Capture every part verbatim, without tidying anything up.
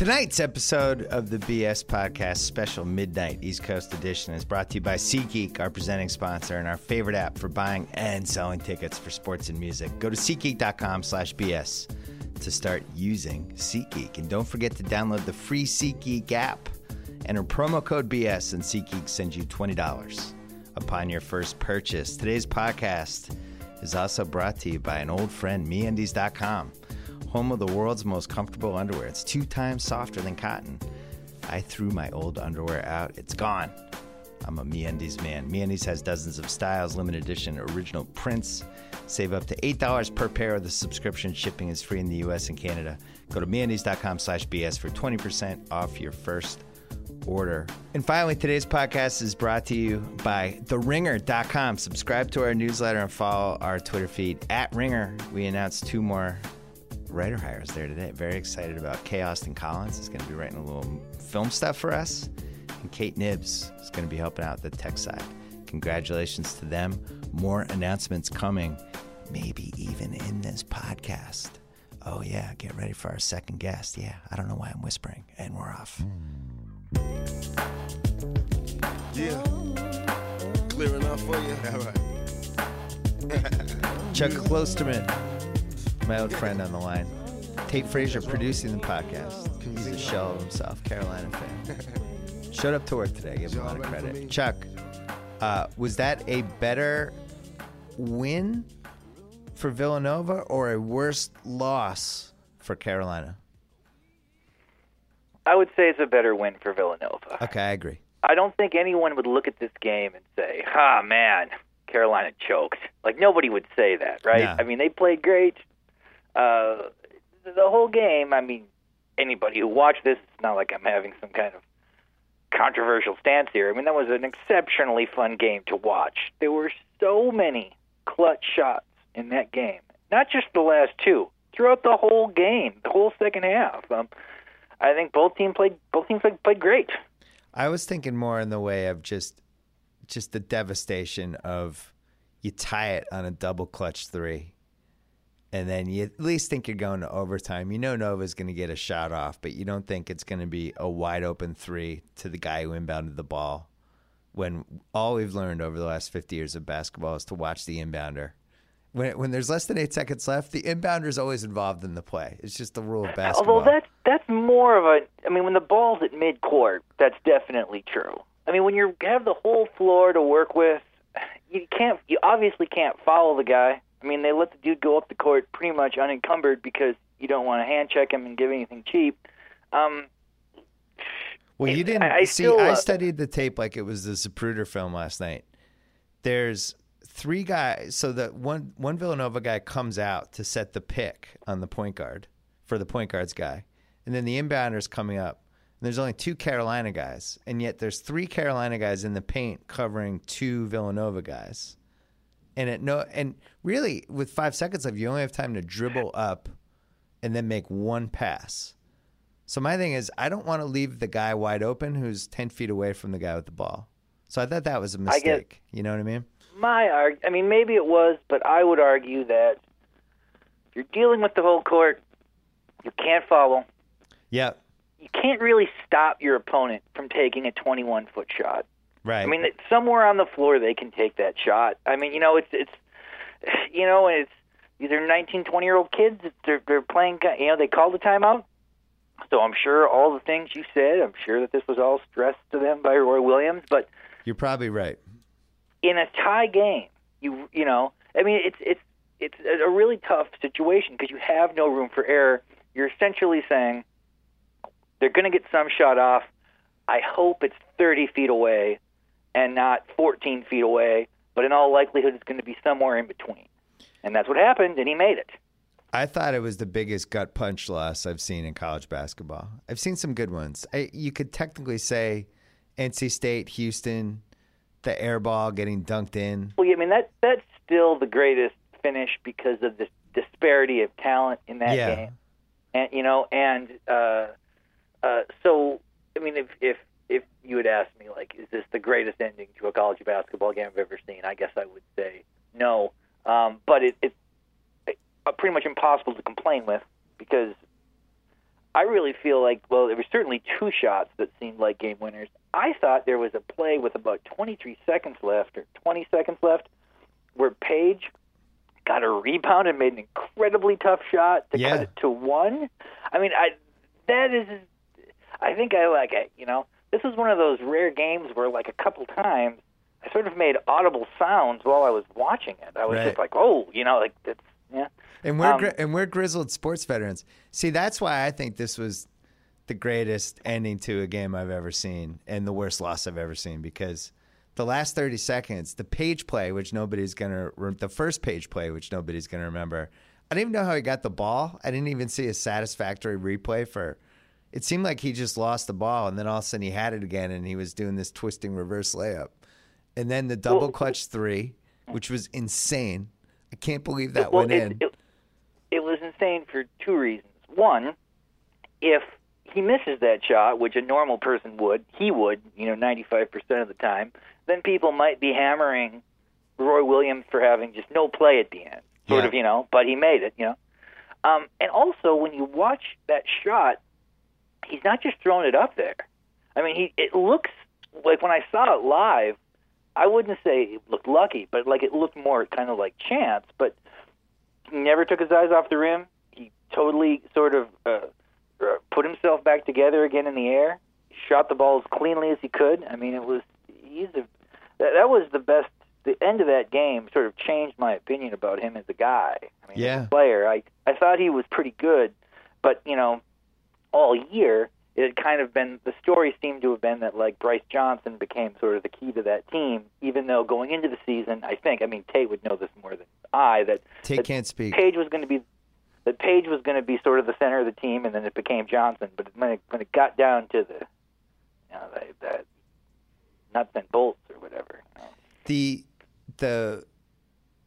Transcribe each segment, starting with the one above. Tonight's episode of the B S Podcast Special Midnight East Coast Edition is brought to you by SeatGeek, our presenting sponsor, and our favorite app for buying and selling tickets for sports and music. Go to SeatGeek dot com slash B S to start using SeatGeek. And don't forget to download the free SeatGeek app. Enter promo code B S and SeatGeek sends you twenty dollars upon your first purchase. Today's podcast is also brought to you by an old friend, MeUndies dot com. Home of the world's most comfortable underwear. It's two times softer than cotton. I threw my old underwear out. It's gone. I'm a MeUndies man. MeUndies has dozens of styles, limited edition, original prints. Save up to eight dollars per pair of the subscription. Shipping is free in the U S and Canada. Go to MeUndies dot com slash B S for twenty percent off your first order. And finally, today's podcast is brought to you by The Ringer dot com. Subscribe to our newsletter and follow our Twitter feed at Ringer. We announced two more writer hires there today. Very excited about Kay Austin Collins is going to be writing a little film stuff for us, and Kate Nibbs is going to be helping out the tech side. Congratulations to them. More announcements coming, maybe even in this podcast. Oh yeah, get ready for our second guest. Yeah, I don't know why I'm whispering, and we're off. Yeah, clear enough for you. All right. Chuck Klosterman, my old friend on the line. Tate Frazier producing the podcast. He's a shell of himself, Carolina fan. Showed up to work today, give him a lot of credit. Chuck, uh, was that a better win for Villanova or a worse loss for Carolina? I would say it's a better win for Villanova. Okay, I agree. I don't think anyone would look at this game and say, ah, man, Carolina choked. Like, nobody would say that, right? No. I mean, they played great. Uh, the whole game, I mean, anybody who watched this, it's not like I'm having some kind of controversial stance here. I mean, that was an exceptionally fun game to watch. There were so many clutch shots in that game, not just the last two, throughout the whole game, the whole second half. Um, I think both teams played. Both teams played, played great. I was thinking more in the way of just, just the devastation of you tie it on a double clutch three. And then you at least think you're going to overtime. You know Nova's going to get a shot off, but you don't think it's going to be a wide-open three to the guy who inbounded the ball, when all we've learned over the last fifty years of basketball is to watch the inbounder. When when there's less than eight seconds left, the inbounder's always involved in the play. It's just the rule of basketball. Although that's, that's more of a – I mean, when the ball's at midcourt, that's definitely true. I mean, when you have the whole floor to work with, you can't. You obviously can't follow the guy. I mean, they let the dude go up the court pretty much unencumbered because you don't want to hand check him and give anything cheap. Um, well, you didn't I, I see. Still, I studied the tape like it was the Zapruder film last night. There's three guys, so that one one Villanova guy comes out to set the pick on the point guard for the point guard's guy, and then the inbounder's coming up. And there's only two Carolina guys, and yet there's three Carolina guys in the paint covering two Villanova guys. And at no, and really, with five seconds left, you only have time to dribble up and then make one pass. So my thing is, I don't want to leave the guy wide open who's ten feet away from the guy with the ball. So I thought that was a mistake. I guess, you know what I mean? My arg- I mean, maybe it was, but I would argue that if you're dealing with the whole court, you can't follow. Yeah. You can't really stop your opponent from taking a twenty-one-foot shot. Right. I mean, somewhere on the floor they can take that shot. I mean, you know, it's it's, you know, it's these are nineteen, twenty-year-old kids. They're they're playing. You know, they called the timeout. So I'm sure all the things you said. I'm sure that this was all stressed to them by Roy Williams. But you're probably right. In a tie game, you you know, I mean, it's it's it's a really tough situation because you have no room for error. You're essentially saying they're going to get some shot off. I hope it's thirty feet away and not fourteen feet away, but in all likelihood it's going to be somewhere in between. And that's what happened, and he made it. I thought it was the biggest gut punch loss I've seen in college basketball. I've seen some good ones. I, you could technically say N C State, Houston, the air ball getting dunked in. Well, yeah, I mean, that that's still the greatest finish because of the disparity of talent in that yeah. game. And, you know, and uh, uh, so, I mean, if, if If you had asked me, like, is this the greatest ending to a college basketball game I've ever seen, I guess I would say no. Um, but it, it's pretty much impossible to complain with because I really feel like, well, there were certainly two shots that seemed like game winners. I thought there was a play with about twenty-three seconds left or twenty seconds left where Paige got a rebound and made an incredibly tough shot to yeah. cut it to one. I mean, I that is, I think I like it, you know. This is one of those rare games where, like, a couple times I sort of made audible sounds while I was watching it. I was right. just like, oh, you know, like, that's, yeah. And we're um, and we're grizzled sports veterans. See, that's why I think this was the greatest ending to a game I've ever seen and the worst loss I've ever seen, because the last thirty seconds, the Paige play, which nobody's going to re- – the first Paige play, which nobody's going to remember, I didn't even know how he got the ball. I didn't even see a satisfactory replay for – it seemed like he just lost the ball, and then all of a sudden he had it again, and he was doing this twisting reverse layup. And then the double clutch three, which was insane. I can't believe that well, went in. It, it was insane for two reasons. One, if he misses that shot, which a normal person would, he would, you know, ninety-five percent of the time, then people might be hammering Roy Williams for having just no play at the end. Sort yeah. of, you know, but he made it, you know. Um, and also, when you watch that shot, he's not just throwing it up there. I mean, he it looks like when I saw it live, I wouldn't say it looked lucky, but like it looked more kind of like chance. But he never took his eyes off the rim. He totally sort of uh, put himself back together again in the air. Shot the ball as cleanly as he could. I mean, it was he's a, that, that was the best. The end of that game sort of changed my opinion about him as a guy. I mean, yeah. as a player. I I thought he was pretty good, but you know, all year. It had kind of been, the story seemed to have been that, like, Bryce Johnson became sort of the key to that team, even though going into the season, I think, I mean, Tate would know this more than I, that, Tate that can't speak. Paige was going to be, that Paige was going to be sort of the center of the team, and then it became Johnson. But when it, when it got down to the, you know, that, that nuts and bolts or whatever. You know. The, the...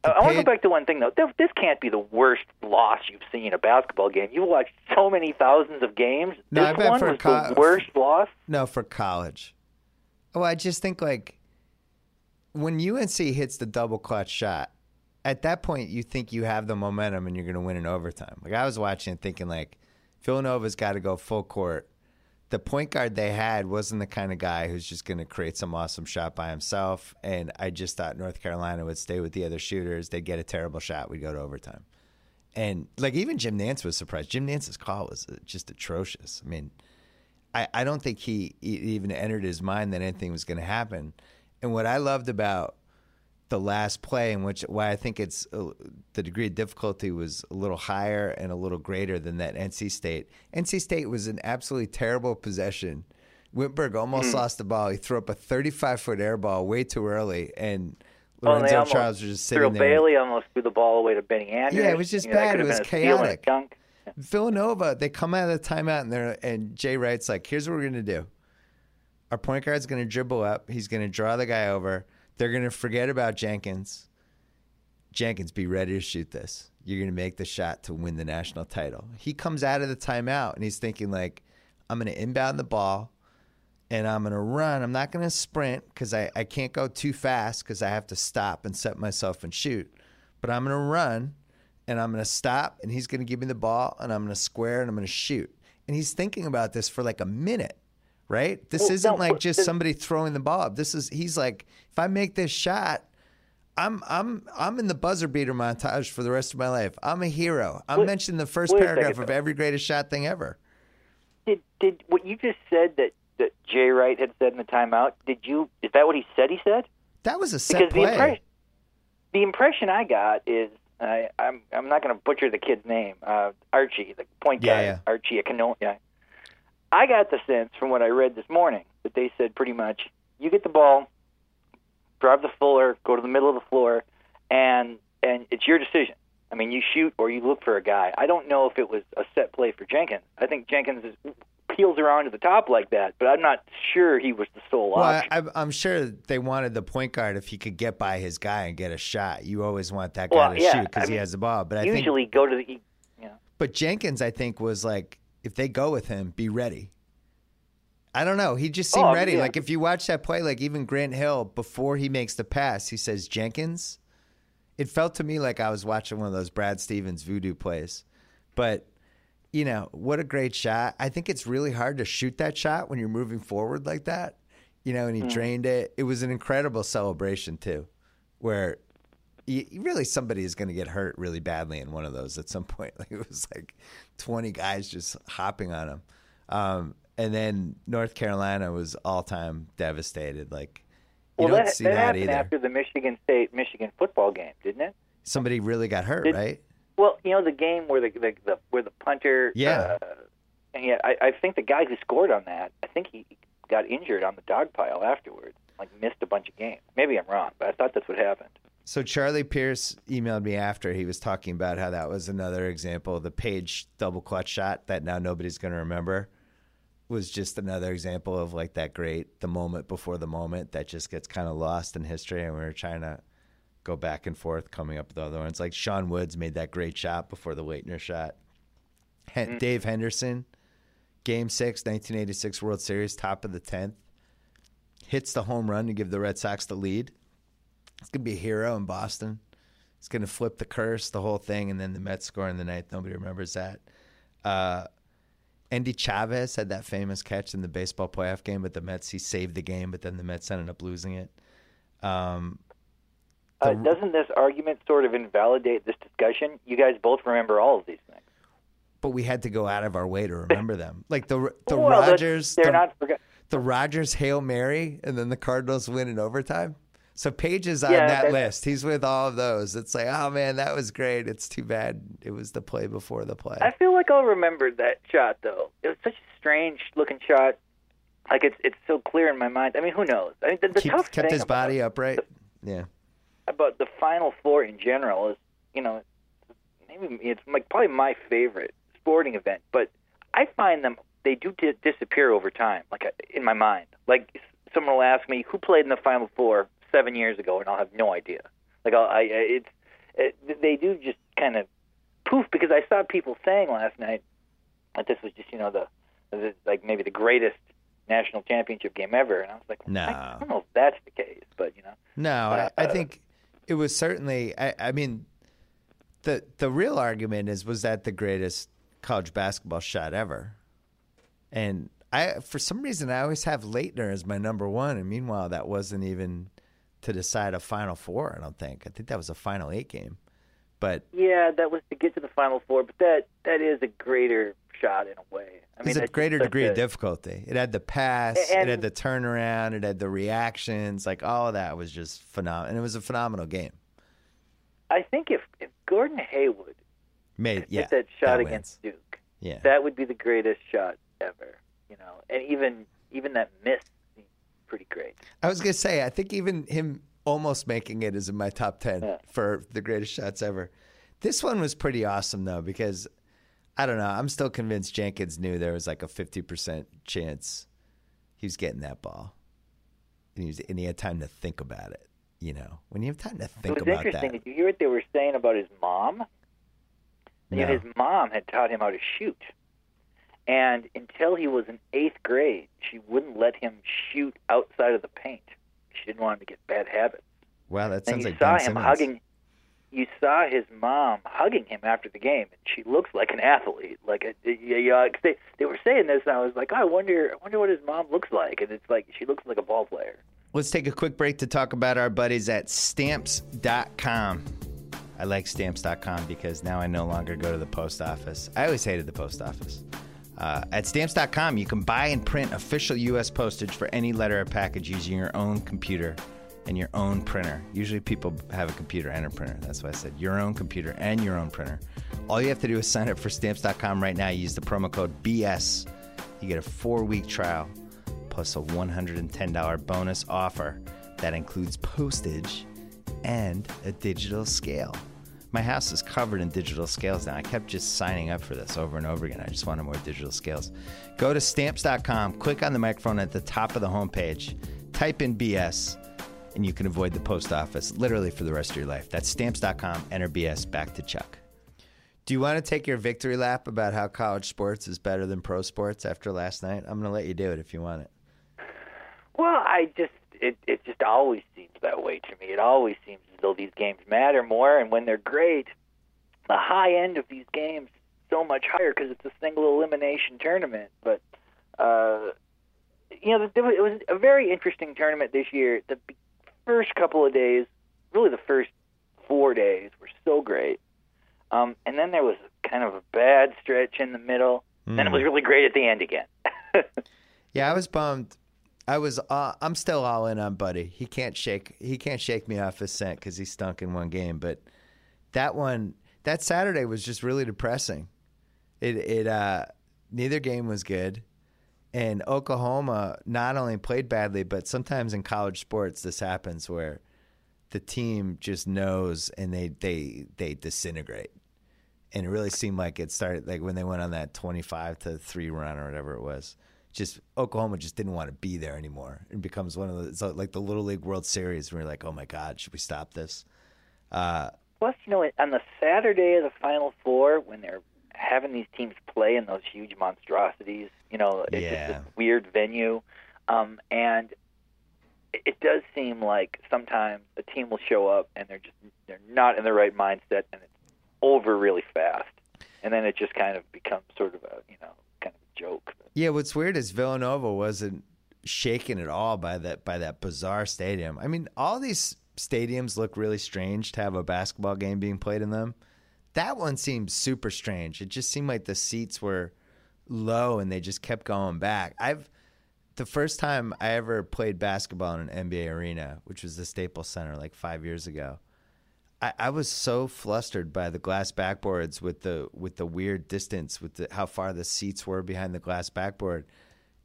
I want to go back to one thing, though. This can't be the worst loss you've seen in a basketball game. You've watched so many thousands of games. No, this I bet one for was co- the worst loss? No, for college. Well, I just think, like, when U N C hits the double-clutch shot, at that point you think you have the momentum and you're going to win in overtime. Like, I was watching and thinking, like, Villanova's got to go full court. The point guard they had wasn't the kind of guy who's just going to create some awesome shot by himself. And I just thought North Carolina would stay with the other shooters. They'd get a terrible shot. We'd go to overtime. And, like, even Jim Nantz was surprised. Jim Nance's call was just atrocious. I mean, I, I don't think he even entered his mind that anything was going to happen. And what I loved about the last play, in which why I think it's uh, the degree of difficulty was a little higher and a little greater than that N C State. N C State was an absolutely terrible possession. Wintberg almost mm. lost the ball. He threw up a thirty-five foot air ball way too early, and Lorenzo oh, Charles was just sitting there. Bailey almost threw the ball away to Benny Anderson. Yeah, it was just you know, bad. It was chaotic. Villanova, they come out of the timeout, and they're and Jay Wright's like, "Here's what we're gonna do. Our point guard's gonna dribble up. He's gonna draw the guy over." They're going to forget about Jenkins. Jenkins, be ready to shoot this. You're going to make the shot to win the national title. He comes out of the timeout, and he's thinking, like, I'm going to inbound the ball, and I'm going to run. I'm not going to sprint because I, I can't go too fast because I have to stop and set myself and shoot. But I'm going to run, and I'm going to stop, and he's going to give me the ball, and I'm going to square, and I'm going to shoot. And he's thinking about this for, like, a minute. Right? This well, isn't no, like just somebody throwing the ball up. This is he's like, if I make this shot, I'm I'm I'm in the buzzer beater montage for the rest of my life. I'm a hero. I'm mentioned the first paragraph of every greatest shot thing ever. Did did what you just said that, that Jay Wright had said in the timeout? Did you? Is that what he said? He said that was a set because play. The impression, the impression I got is I, I'm I'm not going to butcher the kid's name. Uh, Archie, the point guy, yeah, yeah. Archie Acampora. Yeah. I got the sense from what I read this morning that they said pretty much, you get the ball, drive the floor, go to the middle of the floor, and and it's your decision. I mean, you shoot or you look for a guy. I don't know if it was a set play for Jenkins. I think Jenkins is, peels around to the top like that, but I'm not sure he was the sole well, option. Well, I'm sure they wanted the point guard if he could get by his guy and get a shot. You always want that guy well, to yeah, shoot because he mean, has the ball. But I usually think, go to the you know. But Jenkins, I think, was like, if they go with him, be ready. I don't know. He just seemed oh, ready. Yeah. Like, if you watch that play, like, even Grant Hill, before he makes the pass, he says, Jenkins. It felt to me like I was watching one of those Brad Stevens voodoo plays. But you know, what a great shot. I think it's really hard to shoot that shot when you're moving forward like that, you know, and he mm. drained it. It was an incredible celebration, too, where you, really somebody is going to get hurt really badly in one of those at some point. Like it was like twenty guys just hopping on him. Um, and then North Carolina was all-time devastated. Like, you well, don't that, see that, that either. After the Michigan State-Michigan football game, didn't it? Somebody really got hurt, Did, right? Well, you know, the game where the, the, the where the punter, yeah, uh, and yeah, I, I think the guy who scored on that, I think he got injured on the dog pile afterwards, like missed a bunch of games. Maybe I'm wrong, but I thought that's what happened. So Charlie Pierce emailed me after. He was talking about how that was another example. The Paige double clutch shot that now nobody's going to remember was just another example of like that great, the moment before the moment that just gets kind of lost in history, and we were trying to go back and forth coming up with other ones. Like Sean Woods made that great shot before the Laetner shot. Mm-hmm. Dave Henderson, Game six, nineteen eighty-six World Series, top of the tenth, hits the home run to give the Red Sox the lead. It's going to be a hero in Boston. It's going to flip the curse, the whole thing, and then the Mets score in the ninth. Nobody remembers that. Uh, Andy Chavez had that famous catch in the baseball playoff game with the Mets. He saved the game, but then the Mets ended up losing it. Um, the... uh, doesn't this argument sort of invalidate this discussion? You guys both remember all of these things. But we had to go out of our way to remember them. Like the the well, Rodgers, they're the, not forget- the Rodgers Hail Mary, and then the Cardinals win in overtime. So Paige is on yeah, that list. He's with all of those. It's like, oh, man, that was great. It's too bad it was the play before the play. I feel like I'll remember that shot, though. It was such a strange-looking shot. Like, it's it's so clear in my mind. I mean, who knows? I mean, the, the Keep, tough kept thing his body upright. The, yeah. About the Final Four in general is, you know, maybe it's like probably my favorite sporting event. But I find them, they do di- disappear over time, like in my mind. Like, someone will ask me, who played in the Final Four seven years ago, and I'll have no idea. Like, I'll, I, it's it, they do just kind of poof. Because I saw people saying last night that this was just, you know, the, the like maybe the greatest national championship game ever, and I was like, well, no, I don't know if that's the case, but you know, no, uh, I, I think it was certainly. I, I mean, the the real argument is, was that the greatest college basketball shot ever? And I, for some reason, I always have Laetner as my number one, and meanwhile, that wasn't even to decide a Final Four, I don't think. I think that was a Final Eight game, but yeah, that was to get to the Final Four. But that that is a greater shot in a way. I mean, it's a greater degree a... of difficulty. It had the pass, and... it had the turnaround, it had the reactions. Like all of that was just phenomenal, and it was a phenomenal game. I think if, if Gordon Hayward made yeah, hit that shot that against wins. Duke, yeah, that would be the greatest shot ever. You know, and even even that miss. Pretty great. I was going to say, I think even him almost making it is in my top ten yeah. for the greatest shots ever. This one was pretty awesome, though, because, I don't know, I'm still convinced Jenkins knew there was like a fifty percent chance he was getting that ball. And he, was, and he had time to think about it, you know. When you have time to think about that. It was interesting. That. Did you hear what they were saying about his mom? No. You know, his mom had taught him how to shoot. And until he was in eighth grade, she wouldn't let him shoot outside of the paint. She didn't want him to get bad habits. Wow, that sounds like Ben Simmons. And you saw him hugging. You saw his mom hugging him after the game, and she looks like an athlete. Like a, you know, they they were saying this, and I was like, oh, I wonder, I wonder what his mom looks like. And it's like she looks like a ball player. Let's take a quick break to talk about our buddies at stamps dot com. I like stamps dot com because now I no longer go to the post office. I always hated the post office. Uh, at stamps dot com, you can buy and print official U S postage for any letter or package using your own computer and your own printer. Usually people have a computer and a printer. That's why I said your own computer and your own printer. All you have to do is sign up for stamps dot com right now. You use the promo code B S. You get a four-week trial plus a one hundred ten dollars bonus offer that includes postage and a digital scale. My house is covered in digital scales now. I kept just signing up for this over and over again. I just wanted more digital scales. Go to stamps dot com, click on the microphone at the top of the homepage, type in B S, and you can avoid the post office literally for the rest of your life. That's stamps dot com, enter B S, back to Chuck. Do you want to take your victory lap about how college sports is better than pro sports after last night? I'm going to let you do it if you want it. Well, I just... It it just always seems that way to me. It always seems as though these games matter more, and when they're great, the high end of these games so much higher because it's a single elimination tournament. But, uh, you know, it was a very interesting tournament this year. The first couple of days, really the first four days, were so great. Um, and then there was kind of a bad stretch in the middle. Mm. Then it was really great at the end again. Yeah, I was bummed. I was. Uh, I'm still all in on Buddy. He can't shake. He can't shake me off his scent because he stunk in one game. But that one, that Saturday was just really depressing. It. It. Uh, neither game was good, and Oklahoma not only played badly, but sometimes in college sports this happens where the team just knows and they they they disintegrate. And it really seemed like it started like when they went on that twenty-five to three run or whatever it was. Just Oklahoma just didn't want to be there anymore. It becomes one of the, it's like the Little League World Series where you're like, oh my God, should we stop this? Uh, Plus, you know, on the Saturday of the Final Four, when they're having these teams play in those huge monstrosities, you know, it's yeah. just this weird venue, um, and it does seem like sometimes a team will show up and they're just they're not in the right mindset, and it's over really fast, and then it just kind of becomes sort of a you know. joke. Yeah, what's weird is Villanova wasn't shaken at all by that by that bizarre stadium. I mean, all these stadiums look really strange to have a basketball game being played in them. That one seemed super strange. It just seemed like the seats were low and they just kept going back. I've the first time I ever played basketball in an N B A arena, which was the Staples Center like five years ago, I, I was so flustered by the glass backboards with the with the weird distance, with the, how far the seats were behind the glass backboard.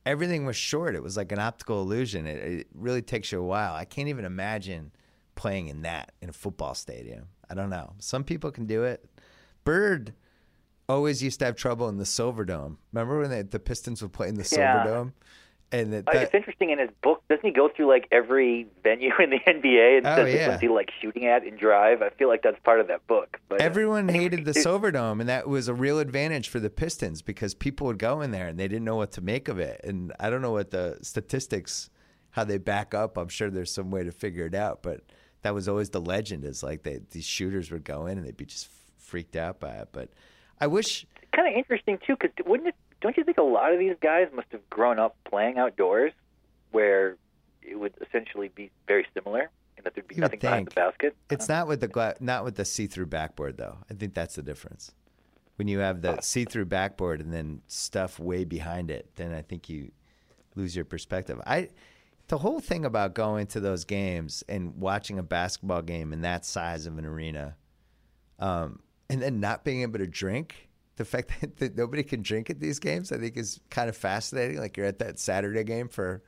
Everything was short. It was like an optical illusion. It, it really takes you a while. I can't even imagine playing in that in a football stadium. I don't know. Some people can do it. Bird always used to have trouble in the Silverdome. Remember when they, the Pistons would play in the yeah. Silverdome? And that, that, uh, it's interesting in his book, doesn't he go through like every venue in the N B A and oh, yeah. he like shooting at in Drive? I feel like that's part of that book. But, Everyone uh, hated the Silverdome, and that was a real advantage for the Pistons because people would go in there and they didn't know what to make of it. And I don't know what the statistics, how they back up. I'm sure there's some way to figure it out, but that was always the legend is like they, these shooters would go in and they'd be just freaked out by it. But I wish... It's kind of interesting too because wouldn't it... Don't you think a lot of these guys must have grown up playing outdoors where it would essentially be very similar and that there'd be you nothing behind the basket? It's not with the gla- not with the see-through backboard, though. I think that's the difference. When you have the see-through backboard and then stuff way behind it, then I think you lose your perspective. I The whole thing about going to those games and watching a basketball game in that size of an arena um, and then not being able to drink – the fact that, that nobody can drink at these games, I think, is kind of fascinating. Like you're at that Saturday game for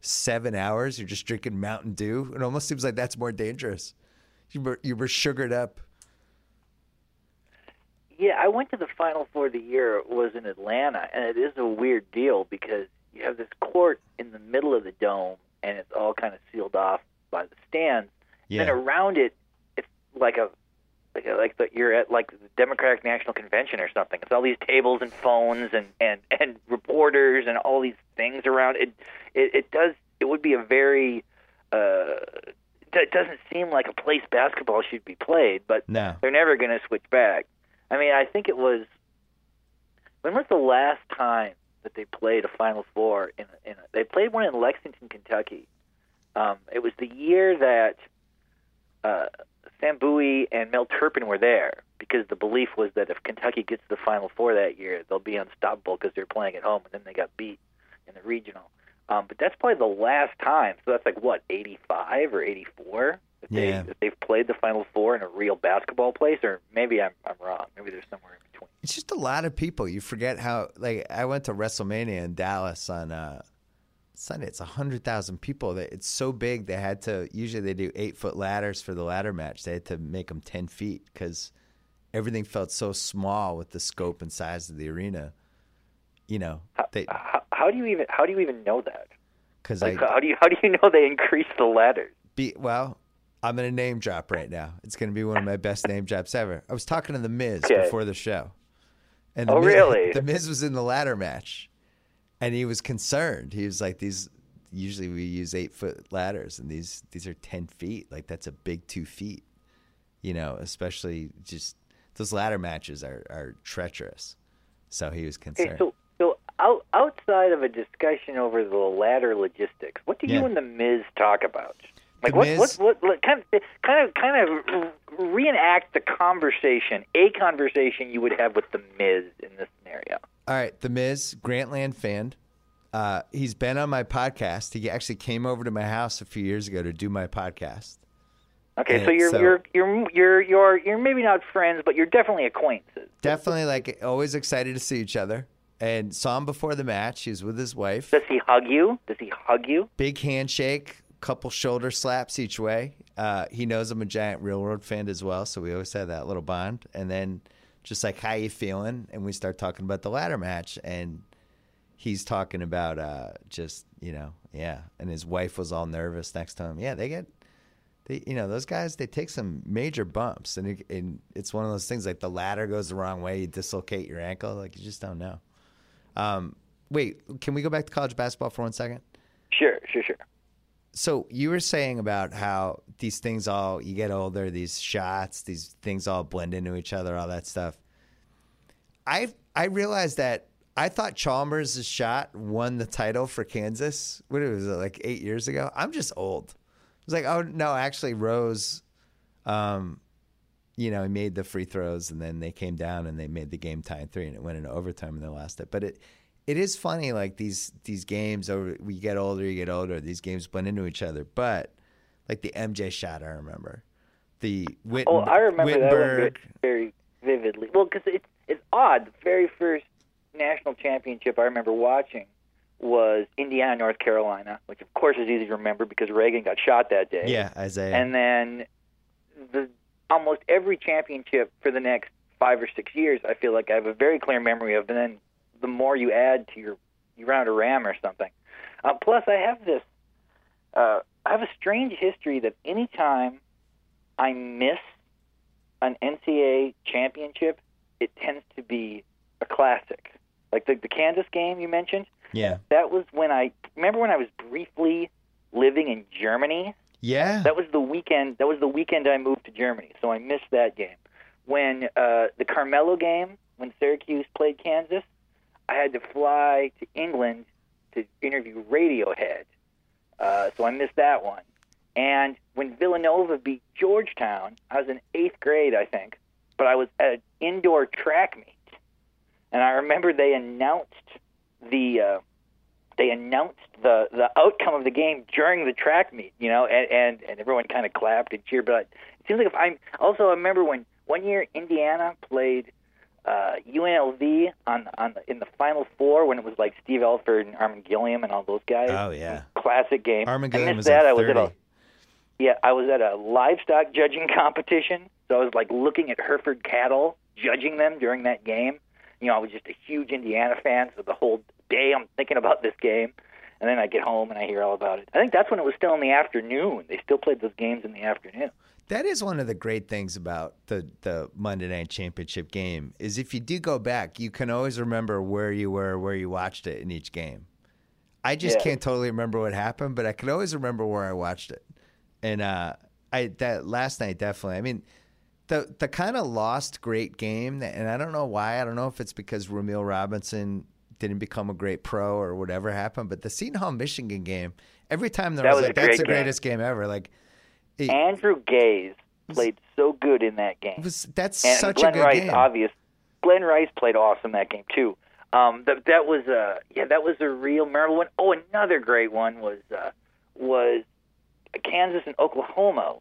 seven hours, you're just drinking Mountain Dew. It almost seems like that's more dangerous. You were, you were sugared up. Yeah, I went to the Final Four of the year. It was in Atlanta, and it is a weird deal because you have this court in the middle of the dome, and it's all kind of sealed off by the stands. Yeah. And around it, it's like a Like, like the, you're at like the Democratic National Convention or something. It's all these tables and phones and, and, and reporters and all these things around. It it, it does. It would be a very. Uh, it doesn't seem like a place basketball should be played. But no. They're never going to switch back. I mean, I think it was. When was the last time that they played a Final Four? In, in a, they played one in Lexington, Kentucky. Um, it was the year that. Uh, Sam Bowie and Mel Turpin were there because the belief was that if Kentucky gets to the Final Four that year, they'll be unstoppable because they're playing at home, and then they got beat in the regional. Um, but that's probably the last time. So that's like, what, eighty-five or eighty-four? That, they, yeah. that they've played the Final Four in a real basketball place, or maybe I'm, I'm wrong. Maybe there's somewhere in between. It's just a lot of people. You forget how – like I went to WrestleMania in Dallas on uh, Sunday. It's one hundred thousand people. It's so big they had to – usually they do eight-foot ladders for the ladder match. They had to make them ten feet because everything felt so small with the scope and size of the arena. You know, they, how, how do you even how do you even know that? Because like, how do you how do you know they increased the ladders? Be, well, I'm going to name drop right now. It's going to be one of my best name drops ever. I was talking to The Miz okay. before the show. And the oh, Miz, really? The Miz was in the ladder match. And he was concerned. He was like, "These usually we use eight foot ladders, and these these are ten feet. Like that's a big two feet, you know. Especially just those ladder matches are, are treacherous. So he was concerned. Okay, so so out, outside of a discussion over the ladder logistics, what do yeah. you and The Miz talk about? Like what, Miz, what, what, what, kind of, kind of, kind of reenact the conversation, a conversation you would have with The Miz in this scenario. All right, The Miz, Grantland fan. Uh, he's been on my podcast. He actually came over to my house a few years ago to do my podcast. Okay, and so you're so, you're you're you're you're you're maybe not friends, but you're definitely acquaintances. Definitely, like always excited to see each other. And saw him before the match. He was with his wife. Does he hug you? Does he hug you? Big handshake. Couple shoulder slaps each way. Uh, he knows I'm a giant Railroad fan as well, so we always had that little bond. And then just like, how you feeling? And we start talking about the ladder match, and he's talking about uh, just, you know, yeah. And his wife was all nervous next to him. Yeah, they get, they, you know, those guys, they take some major bumps. And, it, and it's one of those things, like the ladder goes the wrong way, you dislocate your ankle. Like, you just don't know. Um, wait, can we go back to college basketball for one second? Sure, sure, sure. So you were saying about how these things all, you get older, these shots, these things all blend into each other, all that stuff. I I realized that I thought Chalmers' shot won the title for Kansas. What was it, like eight years ago? I'm just old. I was like, oh, no, actually Rose, um, you know, he made the free throws, and then they came down and they made the game tie in three, and it went into overtime and they lost it. But it It is funny, like these these games. Over, we get older, you get older. These games blend into each other. But like the M J shot, I remember. The Witten, oh, I remember Wittenberg. That one very vividly. Well, because it's it's odd. The very first national championship I remember watching was Indiana, North Carolina, which of course is easy to remember because Reagan got shot that day. Yeah, Isaiah. And then the almost every championship for the next five or six years, I feel like I have a very clear memory of. And then the more you add to your, you round a ram or something. Uh, plus, I have this, uh, I have a strange history that any time I miss an N C A A championship, it tends to be a classic. Like the, the Kansas game you mentioned. Yeah. That was when I, remember when I was briefly living in Germany? Yeah. That was the weekend, that was the weekend I moved to Germany, so I missed that game. When uh, the Carmelo game, when Syracuse played Kansas, I had to fly to England to interview Radiohead, uh, so I missed that one. And when Villanova beat Georgetown, I was in eighth grade, I think, but I was at an indoor track meet, and I remember they announced the uh, they announced the, the outcome of the game during the track meet, you know, and and, and everyone kind of clapped and cheered. But I, it seems like if I'm also I remember when one year Indiana played. Uh, U N L V on on the, in the Final Four when it was like Steve Alford and Armin Gilliam and all those guys. Oh yeah, classic game. Armin Gilliam was that. Like I was at a, yeah, I was at a livestock judging competition, so I was like looking at Hereford cattle, judging them during that game. You know, I was just a huge Indiana fan, so the whole day I'm thinking about this game, and then I get home and I hear all about it. I think that's when it was still in the afternoon. They still played those games in the afternoon. That is one of the great things about the, the Monday Night Championship game is if you do go back, you can always remember where you were, where you watched it in each game. I just yeah. can't totally remember what happened, but I can always remember where I watched it. And uh, I that last night definitely. I mean, the the kind of lost great game, that, and I don't know why. I don't know if it's because Ramil Robinson didn't become a great pro or whatever happened, but the Seton Hall Michigan game, every time there that was, was like, that's great the greatest game, game ever. Like. It, Andrew Gaze played so good in that game. Was, that's and such Glenn a good Rice, game. Obvious. Glenn Rice played awesome that game too. Um, that that was a uh, yeah, that was a real memorable one. Oh, another great one was uh, was Kansas and Oklahoma,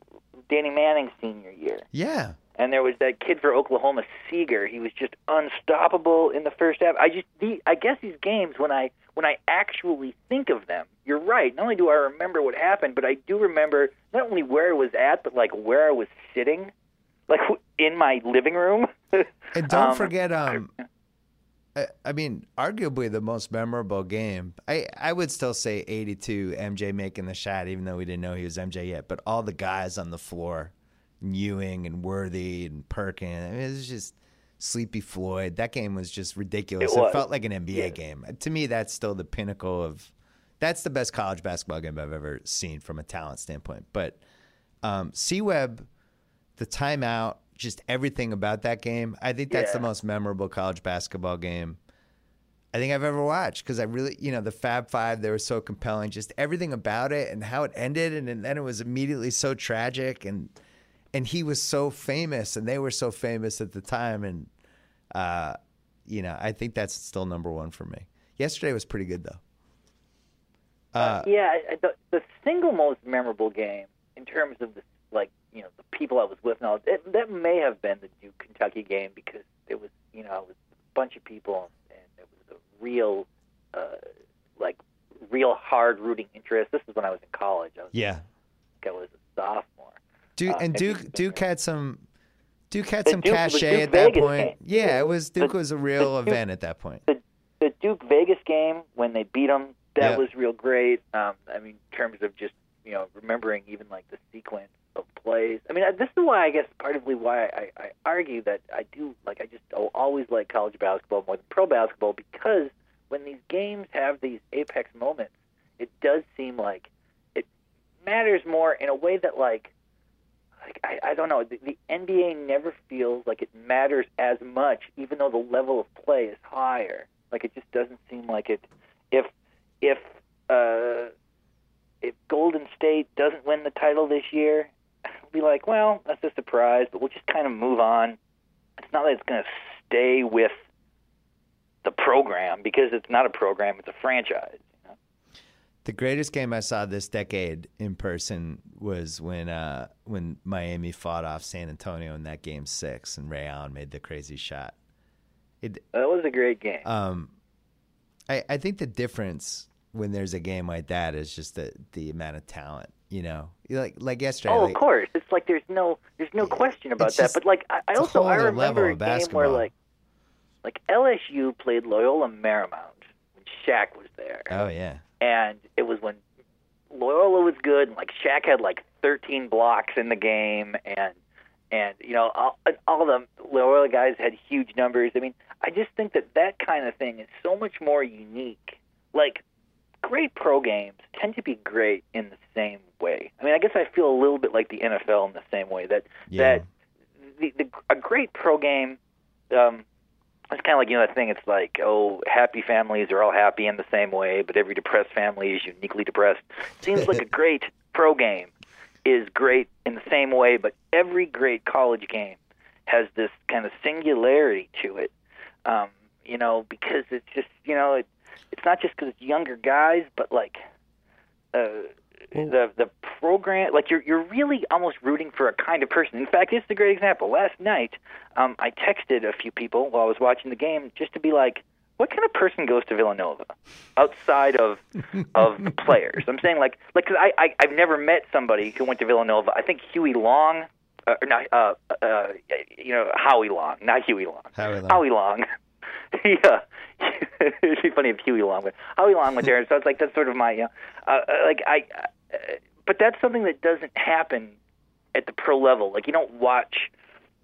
Danny Manning's senior year. Yeah, and there was that kid for Oklahoma, Seager. He was just unstoppable in the first half. I just the, I guess these games when I when I actually think of them. You're right. Not only do I remember what happened, but I do remember not only where I was at, but like where I was sitting, like in my living room. And don't um, forget, um, I, I mean, arguably the most memorable game. I, I would still say eighty-two, M J making the shot, even though we didn't know he was M J yet. But all the guys on the floor, Ewing and Worthy and Perkins, I mean, it was just Sleepy Floyd. That game was just ridiculous. It, it felt like an N B A yeah. game. To me, that's still the pinnacle of. That's the best college basketball game I've ever seen from a talent standpoint. But um, C-Web, the timeout, just everything about that game. I think that's yeah. the most memorable college basketball game I think I've ever watched, because I really, you know, the Fab Five, they were so compelling, just everything about it and how it ended. And, and then it was immediately so tragic, and and he was so famous and they were so famous at the time. And, uh, you know, I think that's still number one for me. Yesterday was pretty good, though. Uh, uh, yeah, the, the single most memorable game in terms of the, like, you know, the people I was with and all, it, that may have been the Duke Kentucky game, because it was, you know, it was a bunch of people, and it was a real, uh, like, real hard rooting interest. This is when I was in college. I was, yeah, I, I was a sophomore. Duke, uh, and Duke, Duke had some, Duke had some Duke, cachet at Vegas that point. Game. Yeah, it was Duke the, was a real Duke, event at that point. The, the Duke Vegas game when they beat them, that yep. was real great. Um, I mean, in terms of just, you know, remembering even like the sequence of plays. I mean, this is why I guess partly why I, I argue that I do like I just I'll always like college basketball more than pro basketball, because when these games have these apex moments, it does seem like it matters more in a way that like like I, I don't know the, the N B A never feels like it matters as much, even though the level of play is higher. Like it just doesn't seem like it if if uh, if Golden State doesn't win the title this year, we'll be like, well, that's a surprise, but we'll just kind of move on. It's not that it's going to stay with the program, because it's not a program, it's a franchise. You know? The greatest game I saw this decade in person was when uh, when Miami fought off San Antonio in that game six, and Ray Allen made the crazy shot. It, that was a great game. Um, I, I think the difference when there's a game like that is just the, the amount of talent, you know, like like yesterday. Oh, like, of course, it's like there's no there's no yeah, question about that. Just, but like I, I also I remember a game basketball. where like like L S U played Loyola Marymount when Shaq was there. Oh yeah, and it was when Loyola was good, and like Shaq had like thirteen blocks in the game, and and you know all all the Loyola guys had huge numbers. I mean, I just think that that kind of thing is so much more unique. Like, great pro games tend to be great in the same way. I mean, I guess I feel a little bit like the N F L in the same way, that yeah. that the, the, a great pro game, um, it's kind of like, you know, that thing, it's like, oh, happy families are all happy in the same way, but every depressed family is uniquely depressed. Seems like a great pro game is great in the same way, but every great college game has this kind of singularity to it. Um, you know, because it's just, you know, it, it's not just because it's younger guys, but like uh, the the program, like you're you're really almost rooting for a kind of person. In fact, this is a great example. Last night, um, I texted a few people while I was watching the game just to be like, what kind of person goes to Villanova outside of of the players? I'm saying like like cause I, I I've never met somebody who went to Villanova. I think Huey Long. Uh, not, uh, uh, you know, Howie Long, not Huey Long. Howie Long. Howie Long. yeah. It'd be funny if Huey Long went. Howie Long went there, and so it's like that's sort of my, you know, uh, like I. Uh, but that's something that doesn't happen at the pro level. Like you don't watch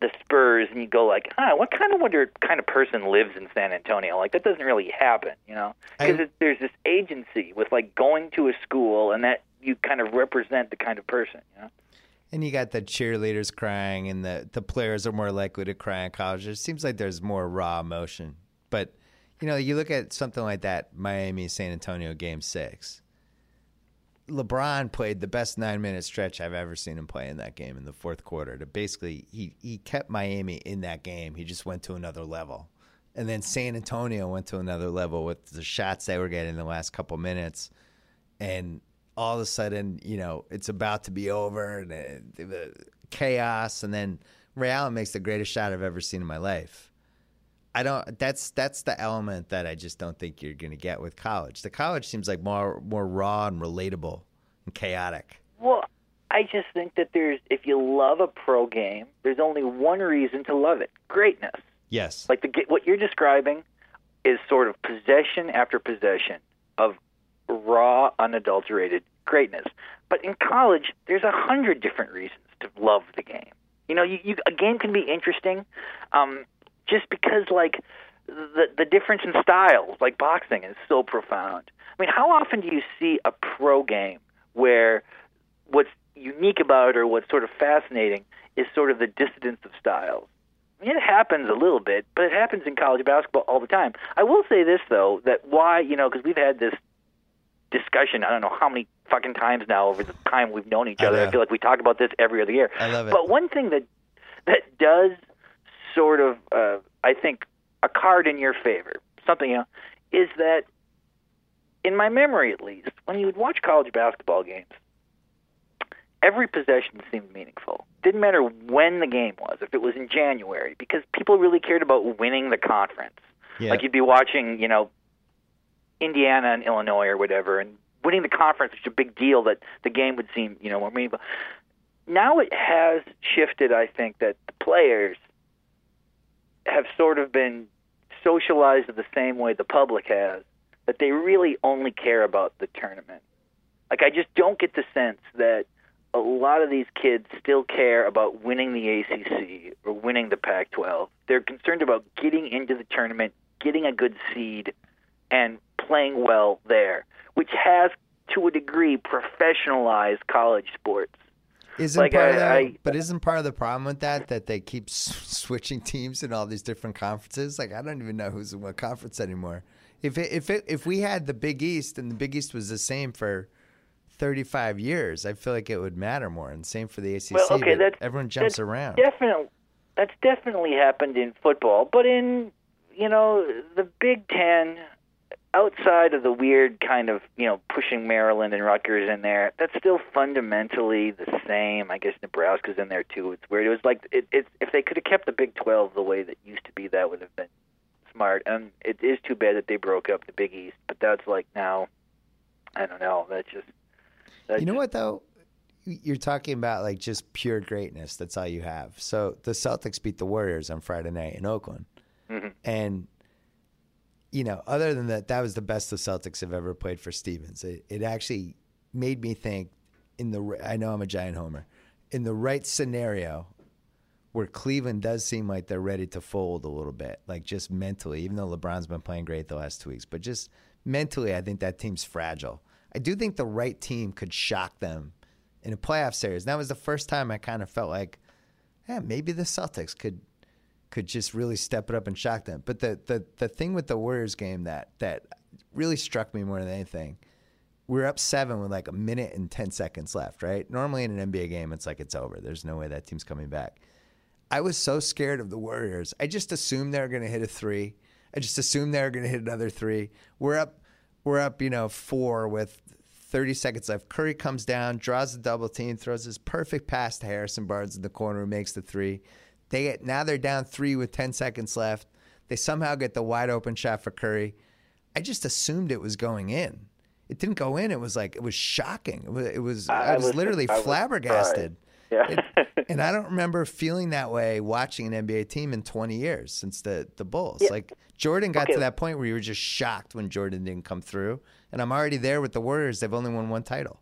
the Spurs and you go like, huh, what kind of wonder kind of person lives in San Antonio? Like that doesn't really happen, you know, because there's this agency with like going to a school, and that you kind of represent the kind of person, you know. And you got the cheerleaders crying, and the, the players are more likely to cry in college. It seems like there's more raw emotion. But, you know, you look at something like that Miami-San Antonio game six. LeBron played the best nine-minute stretch I've ever seen him play in that game in the fourth quarter. To basically, he, he kept Miami in that game. He just went to another level. And then San Antonio went to another level with the shots they were getting in the last couple minutes. And all of a sudden, you know, it's about to be over, and uh, the chaos, and then Ray Allen makes the greatest shot I've ever seen in my life. I don't. That's that's the element that I just don't think you're going to get with college. The college seems like more more raw and relatable and chaotic. Well, I just think that there's if you love a pro game, there's only one reason to love it: greatness. Yes. Like the what you're describing is sort of possession after possession of raw, unadulterated greatness. But in college, there's a hundred different reasons to love the game. You know, you, you, a game can be interesting um, just because, like, the, the difference in styles, like boxing, is so profound. I mean, how often do you see a pro game where what's unique about it, or what's sort of fascinating, is sort of the dissidence of styles. It happens a little bit, but it happens in college basketball all the time. I will say this, though, that why, you know, because we've had this discussion, I don't know how many fucking times now over the time we've known each other. I, I feel like we talk about this every other year. I love it. But one thing that that does sort of, uh, I think, a card in your favor, something, you know, is that, in my memory at least, when you would watch college basketball games, every possession seemed meaningful. Didn't matter when the game was, if it was in January, because people really cared about winning the conference. Yeah. Like you'd be watching, you know, Indiana and Illinois or whatever, and winning the conference was such a big deal that the game would seem, you know, more meaningful. Now it has shifted, I think, that the players have sort of been socialized in the same way the public has, that they really only care about the tournament. Like, I just don't get the sense that a lot of these kids still care about winning the A C C or winning the Pac twelve. They're concerned about getting into the tournament, getting a good seed, and playing well there, which has, to a degree, professionalized college sports. Isn't like part I, of that, I, but isn't part of the problem with that that they keep s- switching teams in all these different conferences? Like, I don't even know who's in what conference anymore. If it, if it, if we had the Big East and the Big East was the same for thirty-five years, I feel like it would matter more. And same for the A C C. Well, okay, that's, everyone jumps that's around. Definitely, that's definitely happened in football, but in you know the Big Ten, outside of the weird kind of, you know, pushing Maryland and Rutgers in there, that's still fundamentally the same. I guess Nebraska's in there, too. It's weird. It was like it, it, if they could have kept the Big twelve the way that used to be, that would have been smart. And it is too bad that they broke up the Big East, but that's like now, I don't know. That's just... That's you know just, what, though? You're talking about, like, just pure greatness. That's all you have. So the Celtics beat the Warriors on Friday night in Oakland. Mm-hmm. And... You know, other than that, that was the best the Celtics have ever played for Stevens. It, it actually made me think, in the I know I'm a giant homer, in the right scenario where Cleveland does seem like they're ready to fold a little bit, like just mentally, even though LeBron's been playing great the last two weeks. But just mentally, I think that team's fragile. I do think the right team could shock them in a playoff series. And that was the first time I kind of felt like, yeah, maybe the Celtics could – could just really step it up and shock them. But the, the, the thing with the Warriors game that that really struck me more than anything, we were up seven with like a minute and ten seconds left, right? Normally in an N B A game, it's like it's over. There's no way that team's coming back. I was so scared of the Warriors. I just assumed they were going to hit a three. I just assumed they were going to hit another three. We're up, we're up, you know, four with thirty seconds left. Curry comes down, draws the double team, throws his perfect pass to Harrison Barnes in the corner, who makes the three. They get, now they're down three with ten seconds left. They somehow get the wide open shot for Curry. I just assumed it was going in. It didn't go in. It was like it was shocking. It was, it was I, I was, was literally I flabbergasted. Was yeah. it, and I don't remember feeling that way watching an N B A team in twenty years since the the Bulls. Yeah. Like Jordan got okay. to that point where you were just shocked when Jordan didn't come through. And I'm already there with the Warriors. They've only won one title.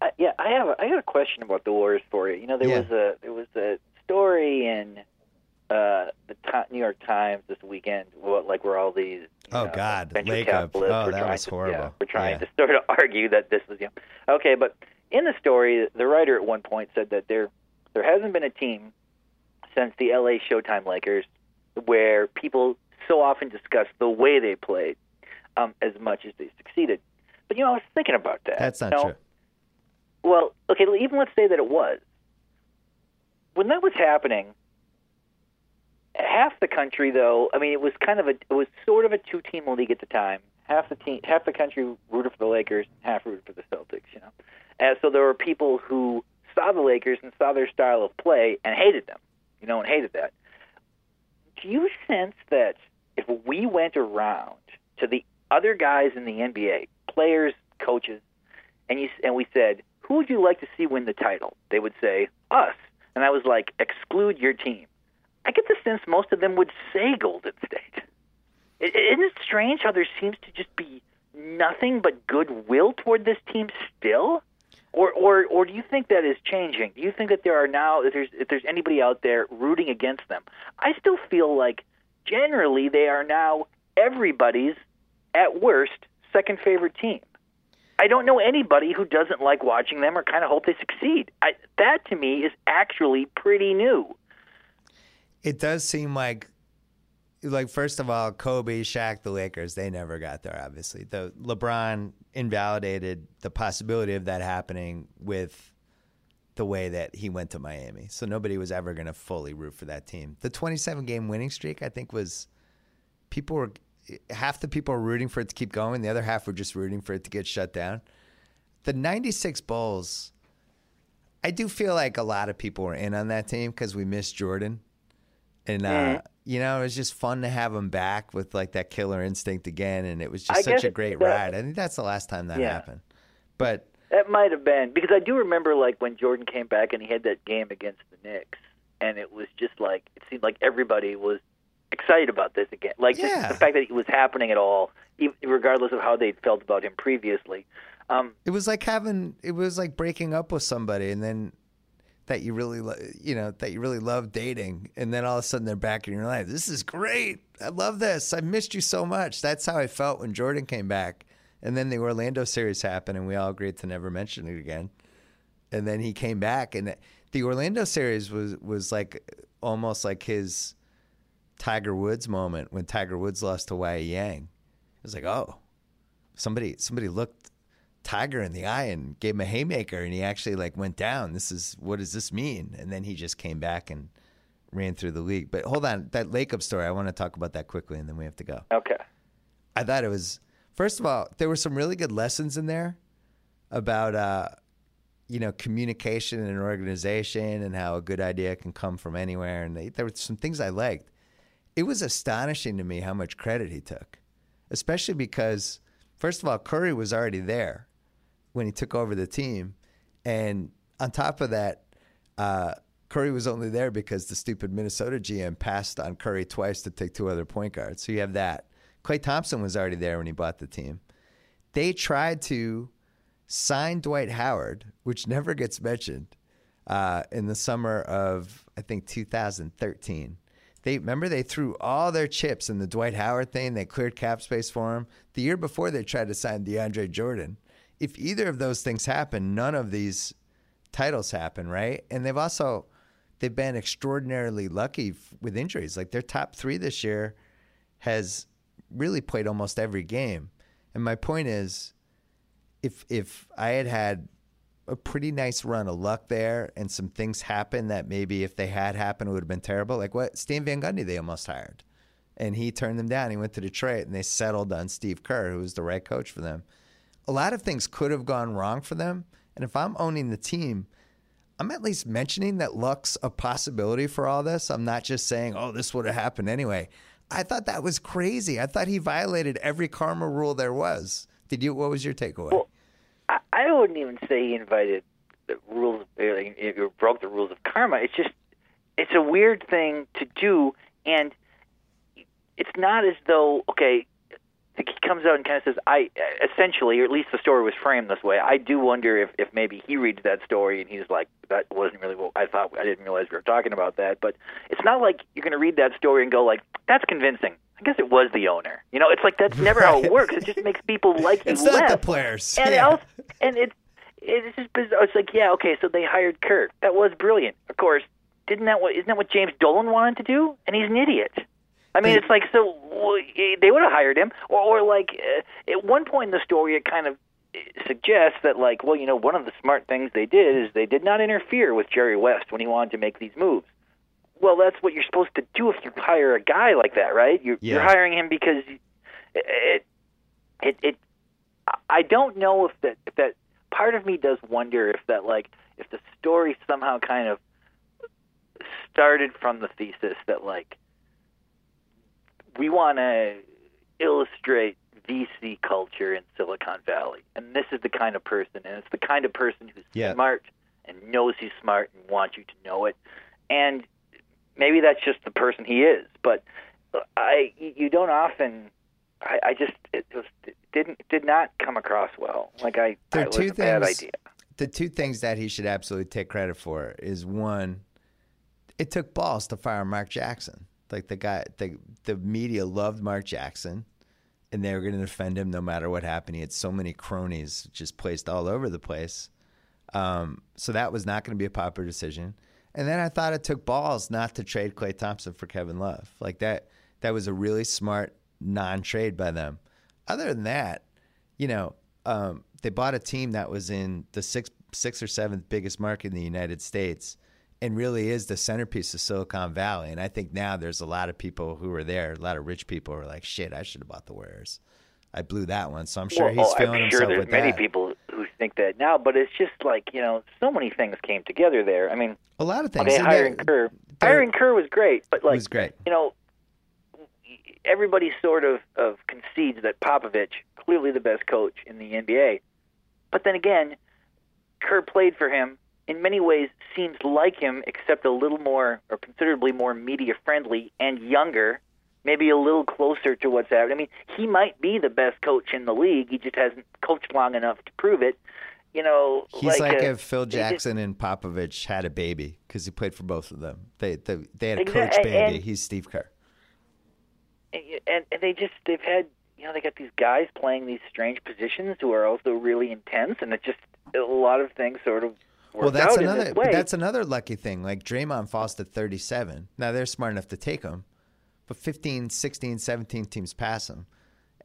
Uh, yeah, I have. A, I got a question about the Warriors for you. You know, there yeah. was a there was a. story in uh, the New York Times this weekend, what, like where all these oh know, god, venture capitalists oh, were, trying to, yeah, were trying yeah. to sort of argue that this was you know, okay. But in the story, the writer at one point said that there there hasn't been a team since the L A Showtime Lakers where people so often discuss the way they played um, as much as they succeeded. But you know, I was thinking about that. That's not you know? true. Well, okay, even let's say that it was. When that was happening, half the country, though, I mean, it was kind of a, it was sort of a two-team league at the time. Half the team, half the country rooted for the Lakers, half rooted for the Celtics. You know, and so there were people who saw the Lakers and saw their style of play and hated them. You know, and hated that. Do you sense that if we went around to the other guys in the N B A, players, coaches, and you and we said, "Who would you like to see win the title?" They would say, "Us." And I was like, exclude your team. I get the sense most of them would say Golden State. It, it, isn't it strange how there seems to just be nothing but goodwill toward this team still? Or, or, or do you think that is changing? Do you think that there are now, if there's, if there's anybody out there rooting against them? I still feel like generally they are now everybody's, at worst, second favorite team. I don't know anybody who doesn't like watching them or kind of hope they succeed. I, that, to me, is actually pretty new. It does seem like, like first of all, Kobe, Shaq, the Lakers, they never got there, obviously. Though LeBron invalidated the possibility of that happening with the way that he went to Miami. So nobody was ever going to fully root for that team. The twenty-seven game winning streak, I think, was people were – half the people are rooting for it to keep going. The other half were just rooting for it to get shut down. The ninety-six Bulls, I do feel like a lot of people were in on that team because we missed Jordan. And, uh, yeah. you know, it was just fun to have him back with, like, that killer instinct again. And it was just I such a great that, ride. I think that's the last time that yeah. happened. But that might have been. Because I do remember, like, when Jordan came back and he had that game against the Knicks. And it was just like, it seemed like everybody was excited about this again, like yeah. just the fact that it was happening at all, regardless of how they felt about him previously. Um, it was like having, it was like breaking up with somebody, and then that you really, lo- you know, that you really love dating, and then all of a sudden they're back in your life. This is great. I love this. I missed you so much. That's how I felt when Jordan came back, and then the Orlando series happened, and we all agreed to never mention it again. And then he came back, and the Orlando series was was like almost like his Tiger Woods moment when Tiger Woods lost to Wei Yang. It was like, oh, somebody somebody looked Tiger in the eye and gave him a haymaker, and he actually like went down. This is, what does this mean? And then he just came back and ran through the league. But hold on, that Lakeup story, I want to talk about that quickly, and then we have to go. Okay. I thought it was, first of all, there were some really good lessons in there about, uh, you know, communication in an organization and how a good idea can come from anywhere. And they, there were some things I liked. It was astonishing to me how much credit he took, especially because, first of all, Curry was already there when he took over the team. And on top of that, uh, Curry was only there because the stupid Minnesota G M passed on Curry twice to take two other point guards. So you have that. Klay Thompson was already there when he bought the team. They tried to sign Dwight Howard, which never gets mentioned, uh, in the summer of, I think, two thousand thirteen. They remember they threw all their chips in the Dwight Howard thing. They cleared cap space for him. The year before, they tried to sign DeAndre Jordan. If either of those things happen, none of these titles happen, right? And they've also they've been extraordinarily lucky f- with injuries. Like their top three this year has really played almost every game. And my point is, if if I had had a pretty nice run of luck there and some things happened that maybe if they had happened, it would have been terrible. Like what Stan Van Gundy, they almost hired, and he turned them down. He went to Detroit and they settled on Steve Kerr, who was the right coach for them. A lot of things could have gone wrong for them. And if I'm owning the team, I'm at least mentioning that luck's a possibility for all this. I'm not just saying, oh, this would have happened anyway. I thought that was crazy. I thought he violated every karma rule there was. Did you, what was your takeaway? Well, I wouldn't even say he invited the rules, or broke the rules of karma. It's just, it's a weird thing to do, and it's not as though, okay, he comes out and kind of says, I, essentially, or at least the story was framed this way. I do wonder if, if maybe he reads that story and he's like, that wasn't really what I thought, I didn't realize we were talking about that. But it's not like you're going to read that story and go like, that's convincing. I guess it was the owner. You know, it's like that's never right. how it works. It just makes people like you less. It's not the players. And, yeah. else, and it, it's just bizarre. It's like, yeah, okay, so they hired Kirk. That was brilliant. Of course, didn't that what, isn't that what James Dolan wanted to do? And he's an idiot. I mean, they, it's like, so they would have hired him. Or, or like, uh, at one point in the story, it kind of suggests that, like, well, you know, one of the smart things they did is they did not interfere with Jerry West when he wanted to make these moves. Well, that's what you're supposed to do if you hire a guy like that, right? You're, yeah. you're hiring him because it, it, it. I don't know if that, if that. Part of me does wonder if that, like, if the story somehow kind of started from the thesis that, like, we want to illustrate V C culture in Silicon Valley, and this is the kind of person, and it's the kind of person who's yeah. smart and knows he's smart and wants you to know it, and maybe that's just the person he is, but I you don't often. I, I just it was it didn't did not come across well. Like I, there are I two was a things, bad idea. The two things that he should absolutely take credit for is one, it took balls to fire Mark Jackson. Like the guy, the the media loved Mark Jackson, and they were going to defend him no matter what happened. He had so many cronies just placed all over the place. Um, so that was not going to be a popular decision. And then I thought it took balls not to trade Klay Thompson for Kevin Love. Like that, that was a really smart non-trade by them. Other than that, you know, um, they bought a team that was in the sixth, sixth or seventh biggest market in the United States and really is the centerpiece of Silicon Valley. And I think now there's a lot of people who are there, a lot of rich people who are like, shit, I should have bought the Warriors. I blew that one. So I'm sure well, he's feeling himself with that. I'm sure there's many that. people who think that now, but it's just like, you know, so many things came together there. I mean, a lot of things. Okay, hiring they, Kerr. Hiring Kerr was great, but like, it was great. You know, everybody sort of, of concedes that Popovich, clearly the best coach in the N B A. But then again, Kerr played for him. In many ways, seems like him, except a little more or considerably more media-friendly and younger, maybe a little closer to what's happening. I mean, he might be the best coach in the league. He just hasn't coached long enough to prove it. You know, he's like, like a, if Phil Jackson just, and Popovich had a baby because he played for both of them. They they, they had a exactly, coach baby. And, he's Steve Kerr. And, and they just they've had you know they got these guys playing these strange positions who are also really intense, and it's just a lot of things sort of. Well, that's another. But that's another lucky thing. Like Draymond falls to thirty-seven. Now they're smart enough to take him, but fifteen, sixteen, seventeen teams pass him,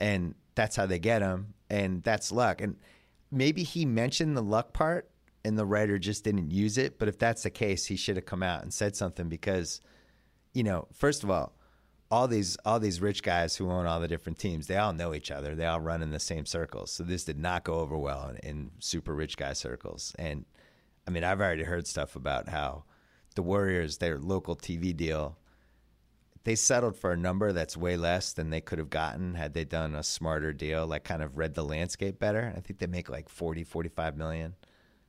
and that's how they get him, and that's luck. And maybe he mentioned the luck part, and the writer just didn't use it. But if that's the case, he should have come out and said something because, you know, first of all, all these all these rich guys who own all the different teams, they all know each other. They all run in the same circles. So this did not go over well in, in super rich guy circles, and. I mean, I've already heard stuff about how the Warriors, their local T V deal, they settled for a number that's way less than they could have gotten had they done a smarter deal, like kind of read the landscape better. I think they make like forty, forty-five million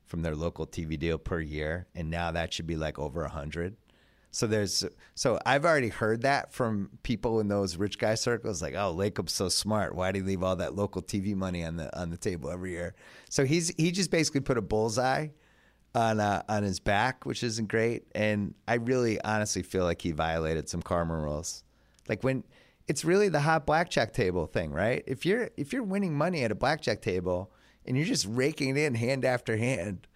from their local T V deal per year, and now that should be like over one hundred. So there's so I've already heard that from people in those rich guy circles, like, oh, Lacob's so smart. Why did he leave all that local T V money on the on the table every year? So he's he just basically put a bullseye on uh, on his back, which isn't great. And I really honestly feel like he violated some karma rules. Like when it's really the hot blackjack table thing, right? If you're if you're winning money at a blackjack table and you're just raking it in hand after hand,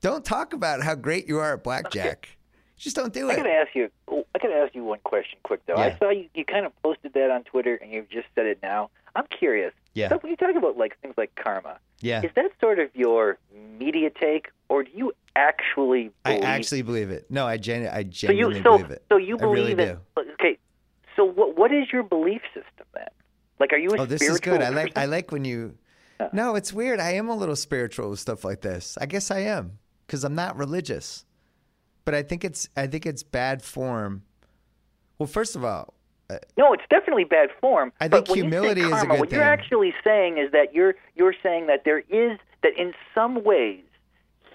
don't talk about how great you are at blackjack. Just don't do it. I gotta ask you I gotta ask you one question quick though. Yeah. I saw you, you kind of posted that on Twitter and you've just said it now. I'm curious. Yeah. So when you talk about like things like karma, yeah. Is that sort of your media take, or do you actually believe I actually believe it. No, I genu- I genuinely so you, so, believe it. So you believe I really it. Do. Okay. So what what is your belief system then? Like are you a oh, spiritual this is good. Person? I like I like when you huh. No, it's weird. I am a little spiritual with stuff like this. I guess I am because I'm not religious. But I think it's I think it's bad form. Well, first of all, uh, no, it's definitely bad form. I think humility karma, is a good what thing. What you're actually saying is that you're you're saying that there is that in some ways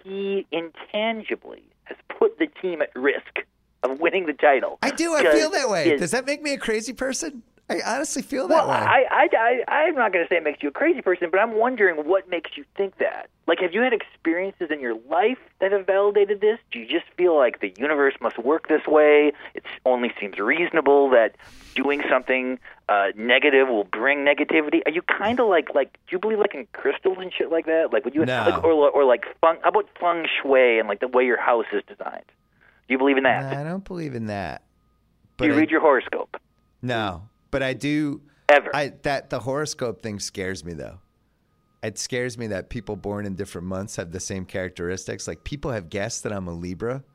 he intangibly has put the team at risk of winning the title. I do. I feel that way. His, Does that make me a crazy person? I honestly feel that well, way. I, I, I, I'm not going to say it makes you a crazy person, but I'm wondering what makes you think that. Like, have you had experiences in your life that have validated this? Do you just feel like the universe must work this way? It only seems reasonable that doing something uh, negative will bring negativity. Are you kind of like, like, do you believe like in crystals and shit like that? Like, would you, no. like, or, or like, feng, how about feng shui and like the way your house is designed? Do you believe in that? No, I don't believe in that. But do you I, read your horoscope? No. But I do ever I, that the horoscope thing scares me though. It scares me that people born in different months have the same characteristics. Like people have guessed that I'm a Libra,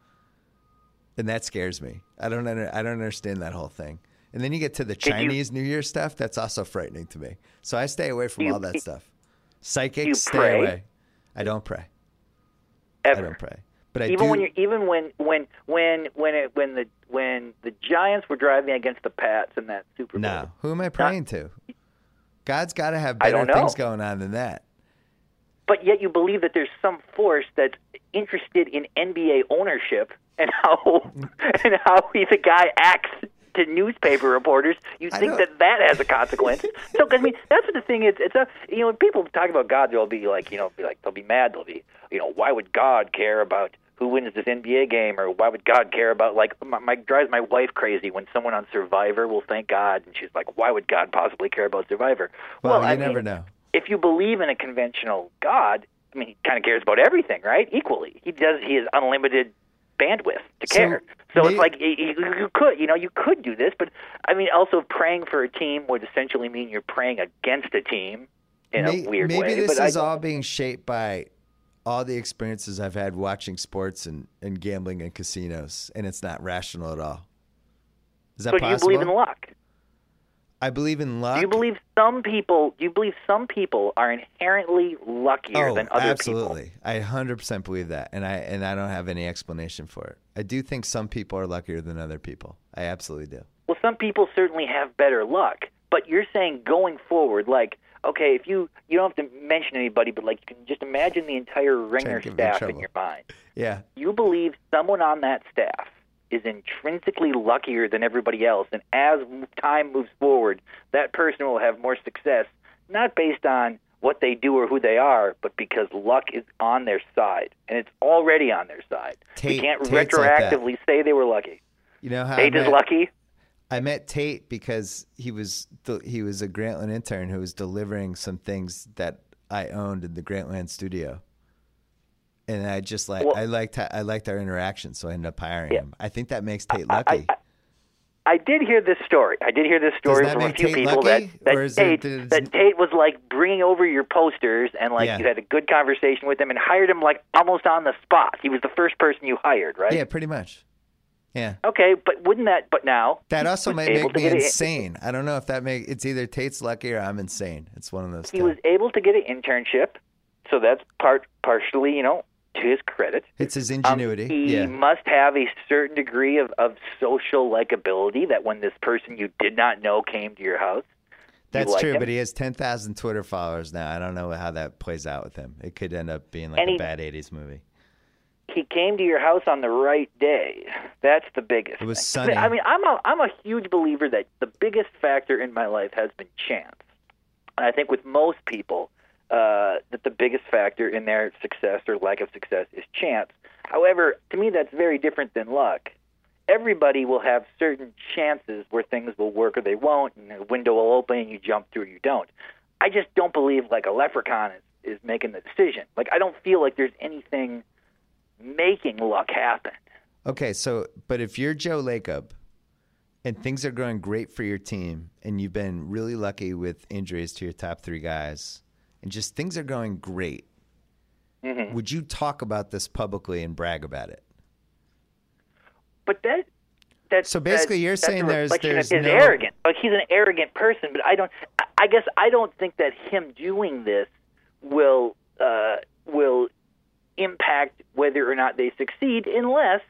and that scares me. I don't under, I don't understand that whole thing. And then you get to the Did Chinese you, New Year stuff. That's also frightening to me. So I stay away from you, all that stuff. Psychics, stay away. I don't pray. Ever. I don't pray. But I even do, when you're, even when when when when it, when the when the Giants were driving against the Pats in that Super Bowl. No, who am I praying to? God's got to have better things going on than that. But yet you believe that there's some force that's interested in N B A ownership and how and how the guy acts to newspaper reporters. You think that that has a consequence. So I mean, that's what the thing is. It's a you know when people talk about God, they'll be like you know be like they'll be mad. They'll be you know why would God care about who wins this N B A game, or why would God care about, like, my, my drives my wife crazy when someone on Survivor will thank God, and she's like, why would God possibly care about Survivor? Well, well I never mean, know. If you believe in a conventional God, I mean, he kind of cares about everything, right? Equally. He does. He has unlimited bandwidth to so care. So it's like you, you could, you know, you could do this, but, I mean, also praying for a team would essentially mean you're praying against a team in may, a weird maybe way. Maybe this but is I, all being shaped by all the experiences I've had watching sports and, and gambling and casinos, and it's not rational at all. Is that so possible? So do you believe in luck? I believe in luck. Do you believe some people, do you believe some people are inherently luckier oh, than other absolutely. people? Absolutely. I one hundred percent believe that, and I and I don't have any explanation for it. I do think some people are luckier than other people. I absolutely do. Well, some people certainly have better luck, but you're saying going forward, like, okay, if you, you don't have to mention anybody, but like you can just imagine the entire Ringer staff in your mind. Yeah. You believe someone on that staff is intrinsically luckier than everybody else, and as time moves forward, that person will have more success, not based on what they do or who they are, but because luck is on their side, and it's already on their side. Tate, you can't Tate's retroactively like say they were lucky. You know how Tate I met, is lucky? I met Tate because he was he was a Grantland intern who was delivering some things that I owned in the Grantland studio. And I just like well, I liked I liked our interaction, so I ended up hiring yeah. him. I think that makes Tate lucky. I, I, I did hear this story. I did hear this story from a few Tate people lucky? that that, is Tate, it, that Tate was like bringing over your posters, and like yeah. you had a good conversation with him and hired him like almost on the spot. He was the first person you hired, right? Yeah, pretty much. Yeah. Okay, but wouldn't that? But now that also might make me insane. I don't know if that make it's either Tate's lucky or I'm insane. It's one of those. He things. was able to get an internship, so that's part partially, you know. To his credit. It's his ingenuity. Um, he yeah. must have a certain degree of, of social likability that when this person you did not know came to your house. That's true, him. But he has ten thousand Twitter followers now. I don't know how that plays out with him. It could end up being like and a he, bad eighties movie. He came to your house on the right day. That's the biggest. It was thing. sunny. I mean, I'm a, I'm a huge believer that the biggest factor in my life has been chance. And I think with most people, Uh, that the biggest factor in their success or lack of success is chance. However, to me, that's very different than luck. Everybody will have certain chances where things will work or they won't, and a window will open and you jump through or you don't. I just don't believe, like, a leprechaun is, is making the decision. Like, I don't feel like there's anything making luck happen. Okay, so, but if you're Joe Lacob and things are going great for your team and you've been really lucky with injuries to your top three guys, and just things are going great, mm-hmm. would you talk about this publicly and brag about it? But that... that so basically that, you're that's saying there's, there's no... arrogant. Like, he's an arrogant person, but I don't... I guess I don't think that him doing this will uh, will impact whether or not they succeed, unless,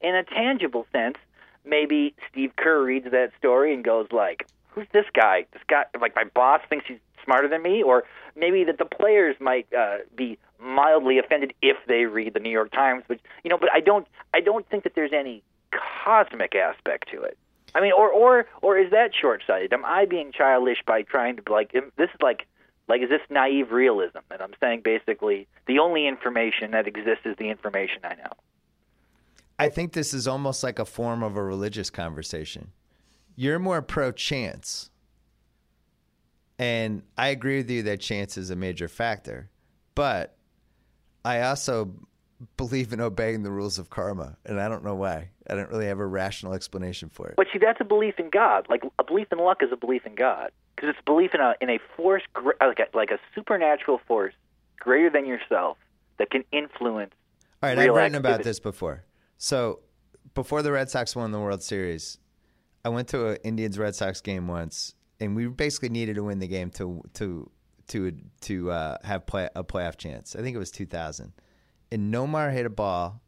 in a tangible sense, maybe Steve Kerr reads that story and goes like, who's this guy? This guy... Like, my boss thinks he's smarter than me, or maybe that the players might uh, be mildly offended if they read the New York Times, but you know, but I don't, I don't think that there's any cosmic aspect to it. I mean, or or or is that short-sighted? Am I being childish by trying to like this is like like is this naive realism? And I'm saying basically the only information that exists is the information I know. I think this is almost like a form of a religious conversation. You're more pro-chance. And I agree with you that chance is a major factor, but I also believe in obeying the rules of karma, and I don't know why. I don't really have a rational explanation for it. But see, that's a belief in God. Like, a belief in luck is a belief in God, because it's a belief in a in a force, like a, like a supernatural force greater than yourself that can influence. All right, I've written about this before. So before the Red Sox won the World Series, I went to an Indians-Red Sox game once. And we basically needed to win the game to to to to uh, have play, a playoff chance. I think it was two thousand. And Nomar hit a ball,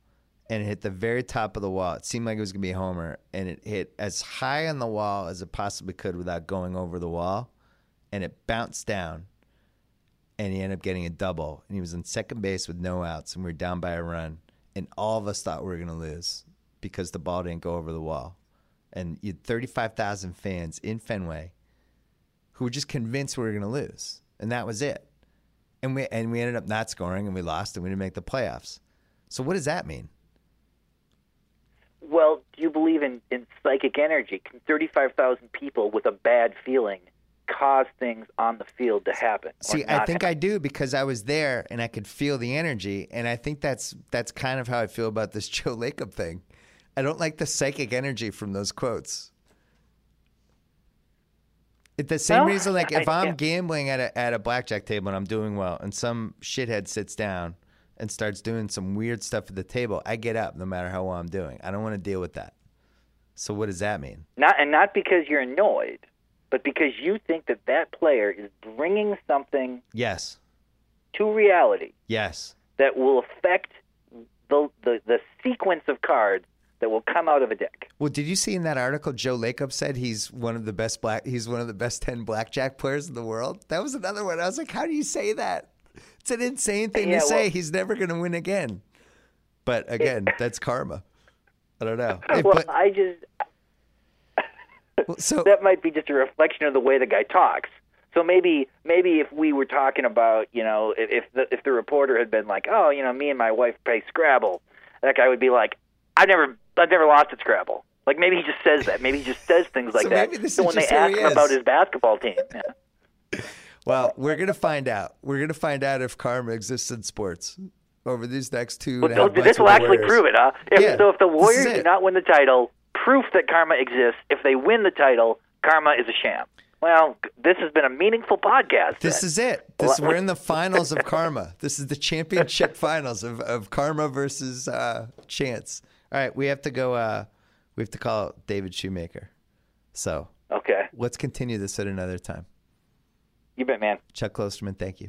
and it hit the very top of the wall. It seemed like it was going to be a homer, and it hit as high on the wall as it possibly could without going over the wall. And it bounced down, and he ended up getting a double. And he was on second base with no outs, and we were down by a run. And all of us thought we were going to lose because the ball didn't go over the wall. And you had thirty-five thousand fans in Fenway who were just convinced we were going to lose, and that was it. And we and we ended up not scoring, and we lost, and we didn't make the playoffs. So what does that mean? Well, do you believe in, in psychic energy? Can thirty-five thousand people with a bad feeling cause things on the field to happen? See, I think happen? I do, because I was there and I could feel the energy. And I think that's that's kind of how I feel about this Joe Lacob thing. I don't like the psychic energy from those quotes. It's the same well, reason, like, if I, I'm yeah. gambling at a, at a blackjack table and I'm doing well and some shithead sits down and starts doing some weird stuff at the table, I get up no matter how well I'm doing. I don't want to deal with that. So what does that mean? Not And not because you're annoyed, but because you think that that player is bringing something yes. to reality yes. that will affect the, the, the sequence of cards that will come out of a deck. Well, did you see in that article Joe Lacob said he's one of the best black he's one of the best ten blackjack players in the world? That was another one. I was like, how do you say that? It's an insane thing yeah, to well, say. He's never going to win again. But again, that's karma. I don't know. Well, but, I just well, so that might be just a reflection of the way the guy talks. So maybe maybe if we were talking about, you know, if the, if the reporter had been like, "Oh, you know, me and my wife play Scrabble." That guy would be like, "I've never I've never lost at Scrabble." Like, maybe he just says that. Maybe he just says things like so that. Maybe this so is when just they ask him is. about his basketball team. Yeah. Well, we're going to find out. We're going to find out if karma exists in sports over these next two well, and a half months. This will actually Warriors. prove it, huh? If, yeah, so if the Warriors do not win the title, proof that karma exists. If they win the title, karma is a sham. Well, this has been a meaningful podcast. This then. is it. This, we're in the finals of karma. This is the championship finals of, of karma versus uh, chance. All right, we have to go. Uh, we have to call David Shoemaker. So okay, let's continue this at another time. You bet, man. Chuck Klosterman, thank you.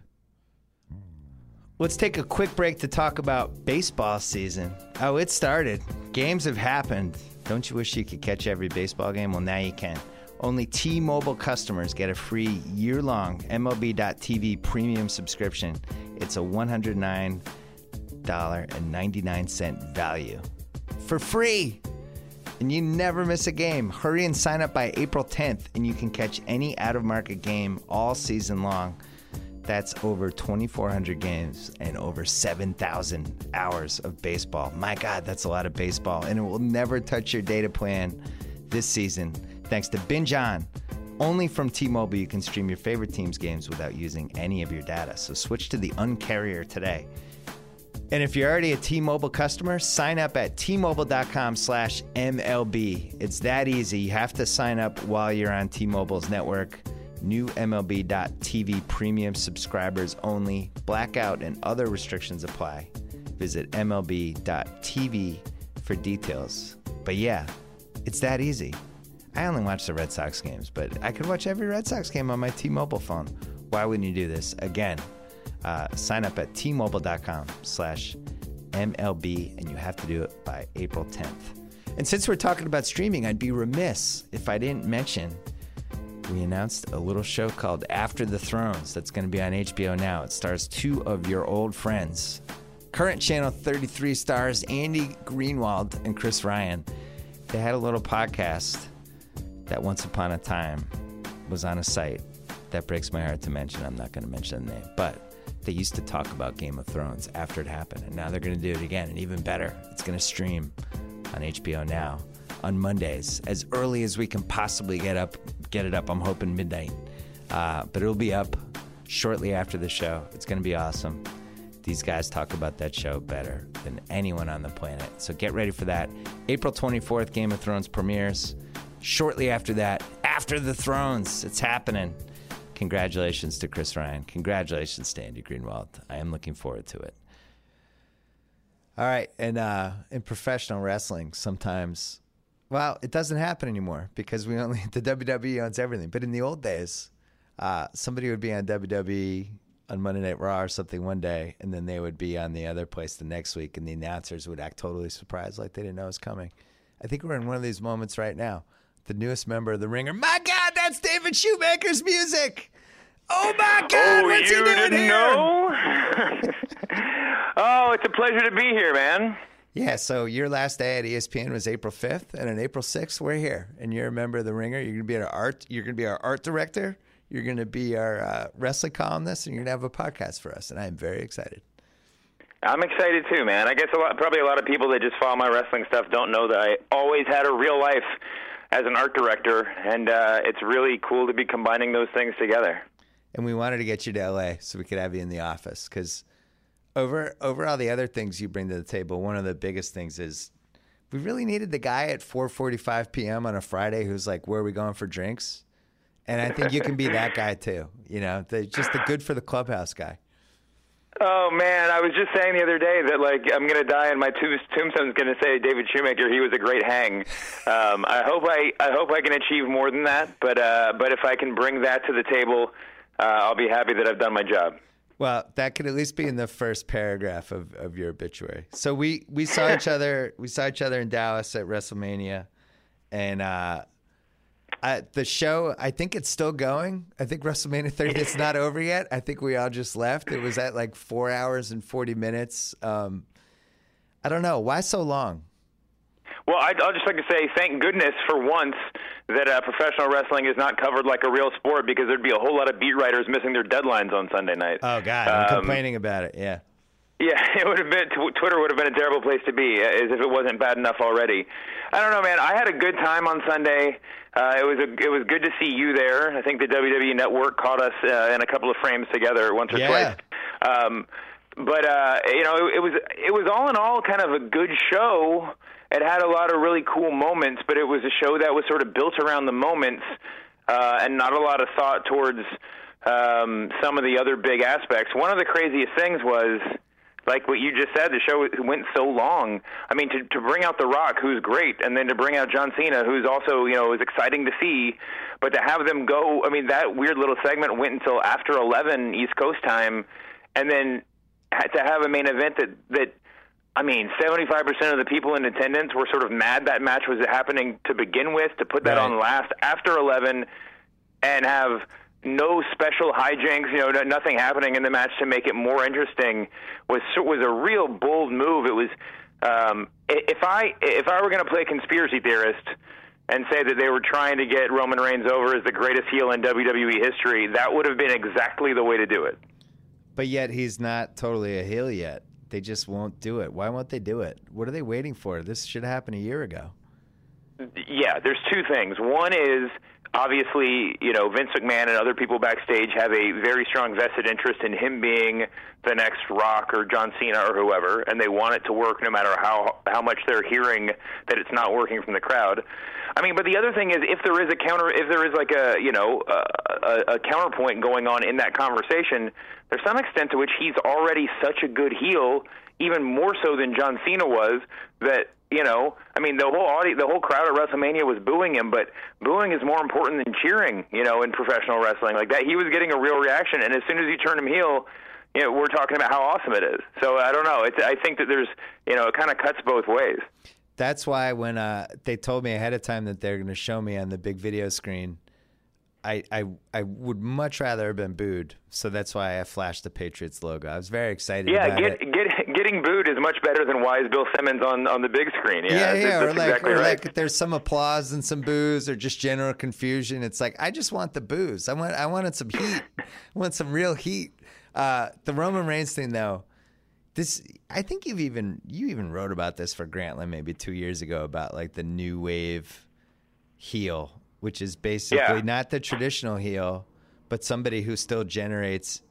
Let's take a quick break to talk about baseball season. Oh, it started. Games have happened. Don't you wish you could catch every baseball game? Well, now you can. Only T-Mobile customers get a free year-long M L B dot T V premium subscription. It's a one hundred nine dollars and ninety-nine cents value. For free! And you never miss a game. Hurry and sign up by April tenth, and you can catch any out-of-market game all season long. That's over twenty-four hundred games and over seven thousand hours of baseball. My God, that's a lot of baseball, and it will never touch your data plan this season. Thanks to Binge On. Only from T-Mobile, you can stream your favorite team's games without using any of your data. So switch to the Un-carrier today. And if you're already a T-Mobile customer, sign up at T Mobile dot com slash M L B. It's that easy. You have to sign up while you're on T-Mobile's network. New M L B dot T V premium subscribers only. Blackout and other restrictions apply. Visit M L B dot T V for details. But yeah, it's that easy. I only watch the Red Sox games, but I could watch every Red Sox game on my T-Mobile phone. Why wouldn't you do this? Again, Uh, sign up at T Mobile dot com slash M L B, and you have to do it by April tenth. And since we're talking about streaming, I'd be remiss if I didn't mention we announced a little show called After the Thrones that's going to be on H B O Now. It stars two of your old friends, current Channel thirty-three stars Andy Greenwald and Chris Ryan. They had a little podcast that once upon a time was on a site that breaks my heart to mention. I'm not going to mention the name, but they used to talk about Game of Thrones after it happened, and now they're going to do it again, and even better. It's going to stream on H B O Now on Mondays as early as we can possibly get up, get it up. I'm hoping midnight, uh, but it'll be up shortly after the show. It's going to be awesome. These guys talk about that show better than anyone on the planet, so get ready for that. April twenty-fourth, Game of Thrones premieres. Shortly after that, After the Thrones, it's happening. Congratulations to Chris Ryan. Congratulations to Andy Greenwald. I am looking forward to it. All right. And uh, in professional wrestling, sometimes, well, it doesn't happen anymore because we only, the W W E owns everything. But in the old days, uh, somebody would be on W W E on Monday Night Raw or something one day, and then they would be on the other place the next week, and the announcers would act totally surprised like they didn't know it was coming. I think we're in one of these moments right now. The newest member of The Ringer. My God, that's David Shoemaker's music. Oh, my God, oh, what's he doing here? Oh, you didn't know? Oh, it's a pleasure to be here, man. Yeah, so your last day at E S P N was April fifth, and on April sixth, we're here. And you're a member of The Ringer. You're going to be our art, you're going to be our art director. You're going to be our uh, wrestling columnist, and you're going to have a podcast for us. And I am very excited. I'm excited too, man. I guess a lot, probably a lot of people that just follow my wrestling stuff don't know that I always had a real life as an art director, and uh, it's really cool to be combining those things together. And we wanted to get you to L A so we could have you in the office, because over, over all the other things you bring to the table, one of the biggest things is we really needed the guy at four forty-five p m on a Friday who's like, where are we going for drinks? And I think you can be that guy too, you know, the, just the good for the clubhouse guy. Oh, man, I was just saying the other day that, like, I'm going to die and my tombstone's going to say David Shoemaker, he was a great hang. Um, I hope I, I hope I can achieve more than that, but uh, but if I can bring that to the table, uh, I'll be happy that I've done my job. Well, that could at least be in the first paragraph of, of your obituary. So we, we saw each other we saw each other in Dallas at WrestleMania, and uh, I, the show, I think it's still going. I think WrestleMania thirty, it's not over yet. I think we all just left. It was at like four hours and forty minutes. Um, I don't know. Why so long? Well, I'd, I'd just like to say thank goodness for once that uh, professional wrestling is not covered like a real sport, because there'd be a whole lot of beat writers missing their deadlines on Sunday night. Oh, God, I'm um, complaining about it, yeah. Yeah, it would have been, Twitter would have been a terrible place to be, as if it wasn't bad enough already. I don't know, man. I had a good time on Sunday. Uh, it was a, it was good to see you there. I think the W W E Network caught us uh, in a couple of frames together once or yeah. twice. Um, but uh, you know, it, it was it was all in all kind of a good show. It had a lot of really cool moments, but it was a show that was sort of built around the moments uh, and not a lot of thought towards um, some of the other big aspects. One of the craziest things was, like what you just said, the show went so long. I mean, to, to bring out The Rock, who's great, and then to bring out John Cena, who's also, you know, is exciting to see, but to have them go, I mean, that weird little segment went until after eleven East Coast time, and then to have a main event that, that I mean, seventy-five percent of the people in attendance were sort of mad that match was happening to begin with, to put that right on last after eleven and have no special hijinks, you know, nothing happening in the match to make it more interesting was was a real bold move. It was, um, if I if I were going to play conspiracy theorist and say that they were trying to get Roman Reigns over as the greatest heel in W W E history, that would have been exactly the way to do it. But yet he's not totally a heel yet. They just won't do it. Why won't they do it? What are they waiting for? This should have happened a year ago. Yeah, there's two things. One is, obviously, you know, Vince McMahon and other people backstage have a very strong vested interest in him being the next Rock or John Cena or whoever, and they want it to work no matter how how much they're hearing that it's not working from the crowd. I mean, but the other thing is, if there is a counter, if there is like a, you know, a, a, a counterpoint going on in that conversation, there's some extent to which he's already such a good heel, even more so than John Cena was, that, you know, I mean, the whole audience, the whole crowd at WrestleMania was booing him, but booing is more important than cheering, you know, in professional wrestling. Like that, he was getting a real reaction, and as soon as you turn him heel, you know, we're talking about how awesome it is. So I don't know. It's, I think that there's, you know, it kind of cuts both ways. That's why when uh, they told me ahead of time that they're going to show me on the big video screen, I, I I would much rather have been booed. So that's why I flashed the Patriots logo. I was very excited. Yeah, about get, it. get getting booed is much better than wise Bill Simmons on, on the big screen. Yeah, yeah, yeah. That's, or that's like, exactly or right. like there's some applause and some boos, or just general confusion. It's like, I just want the boos. I want I wanted some heat. I want some real heat. Uh, the Roman Reigns thing, though, this I think you've even you even wrote about this for Grantland maybe two years ago about like the new wave heel, which is basically yeah. not the traditional heel, but somebody who still generates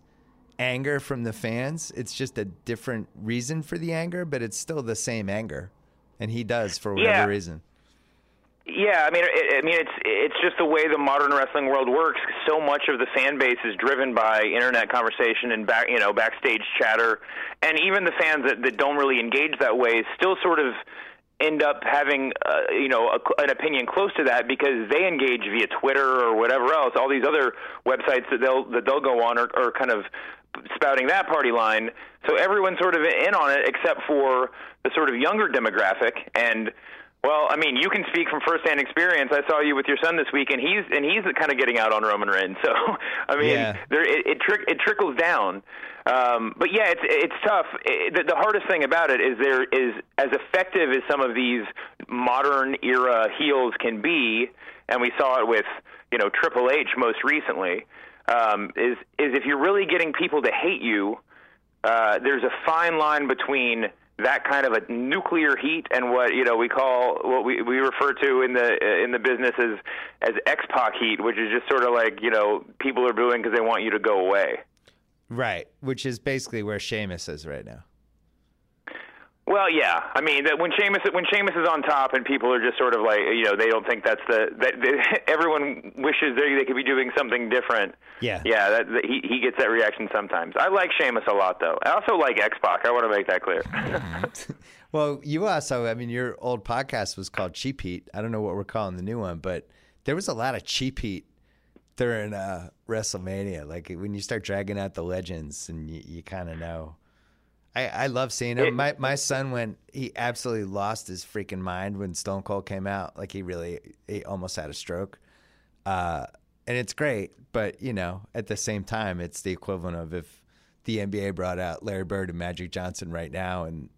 anger from the fans. It's just a different reason for the anger, but it's still the same anger, and he does for whatever yeah. reason. Yeah, I mean, it, I mean, it's it's just the way the modern wrestling world works. So much of the fan base is driven by internet conversation and back, you know, backstage chatter, and even the fans that, that don't really engage that way still sort of end up having, uh, you know, a, an opinion close to that because they engage via Twitter or whatever else. All these other websites that they'll that they'll go on are, are kind of spouting that party line. So everyone's sort of in on it except for the sort of younger demographic. And, well, I mean, you can speak from firsthand experience. I saw you with your son this week, and he's and he's kind of getting out on Roman Reigns. So, I mean, yeah. there, it it, trick, it trickles down. Um, but yeah, it's it's tough. It, the, the hardest thing about it is there is as effective as some of these modern era heels can be, and we saw it with, you know, Triple H most recently. Um, is is if you're really getting people to hate you, uh, there's a fine line between that kind of a nuclear heat and what, you know, we call, what we, we refer to in the in the business as, as X-Pac heat, which is just sort of like, you know, people are booing because they want you to go away. Right, which is basically where Sheamus is right now. Well, yeah. I mean, that when Sheamus when Sheamus is on top, and people are just sort of like, you know, they don't think that's the that they, everyone wishes they they could be doing something different. Yeah, yeah. That, that he he gets that reaction sometimes. I like Sheamus a lot, though. I also like X-Pac. I want to make that clear. Well, you also, I mean, your old podcast was called Cheap Heat. I don't know what we're calling the new one, but there was a lot of cheap heat during uh, WrestleMania. Like when you start dragging out the legends, and you, you kind of know. I, I love seeing him. My my son, when he absolutely lost his freaking mind when Stone Cold came out, like he really, he almost had a stroke. Uh, and it's great, but you know, at the same time, it's the equivalent of if the N B A brought out Larry Bird and Magic Johnson right now, and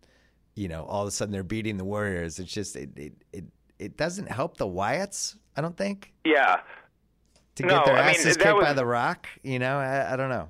you know, all of a sudden they're beating the Warriors. It's just it it it, it doesn't help the Wyatts, I don't think. Yeah. To no, get their asses I mean, kicked was... by The Rock, you know, I, I don't know.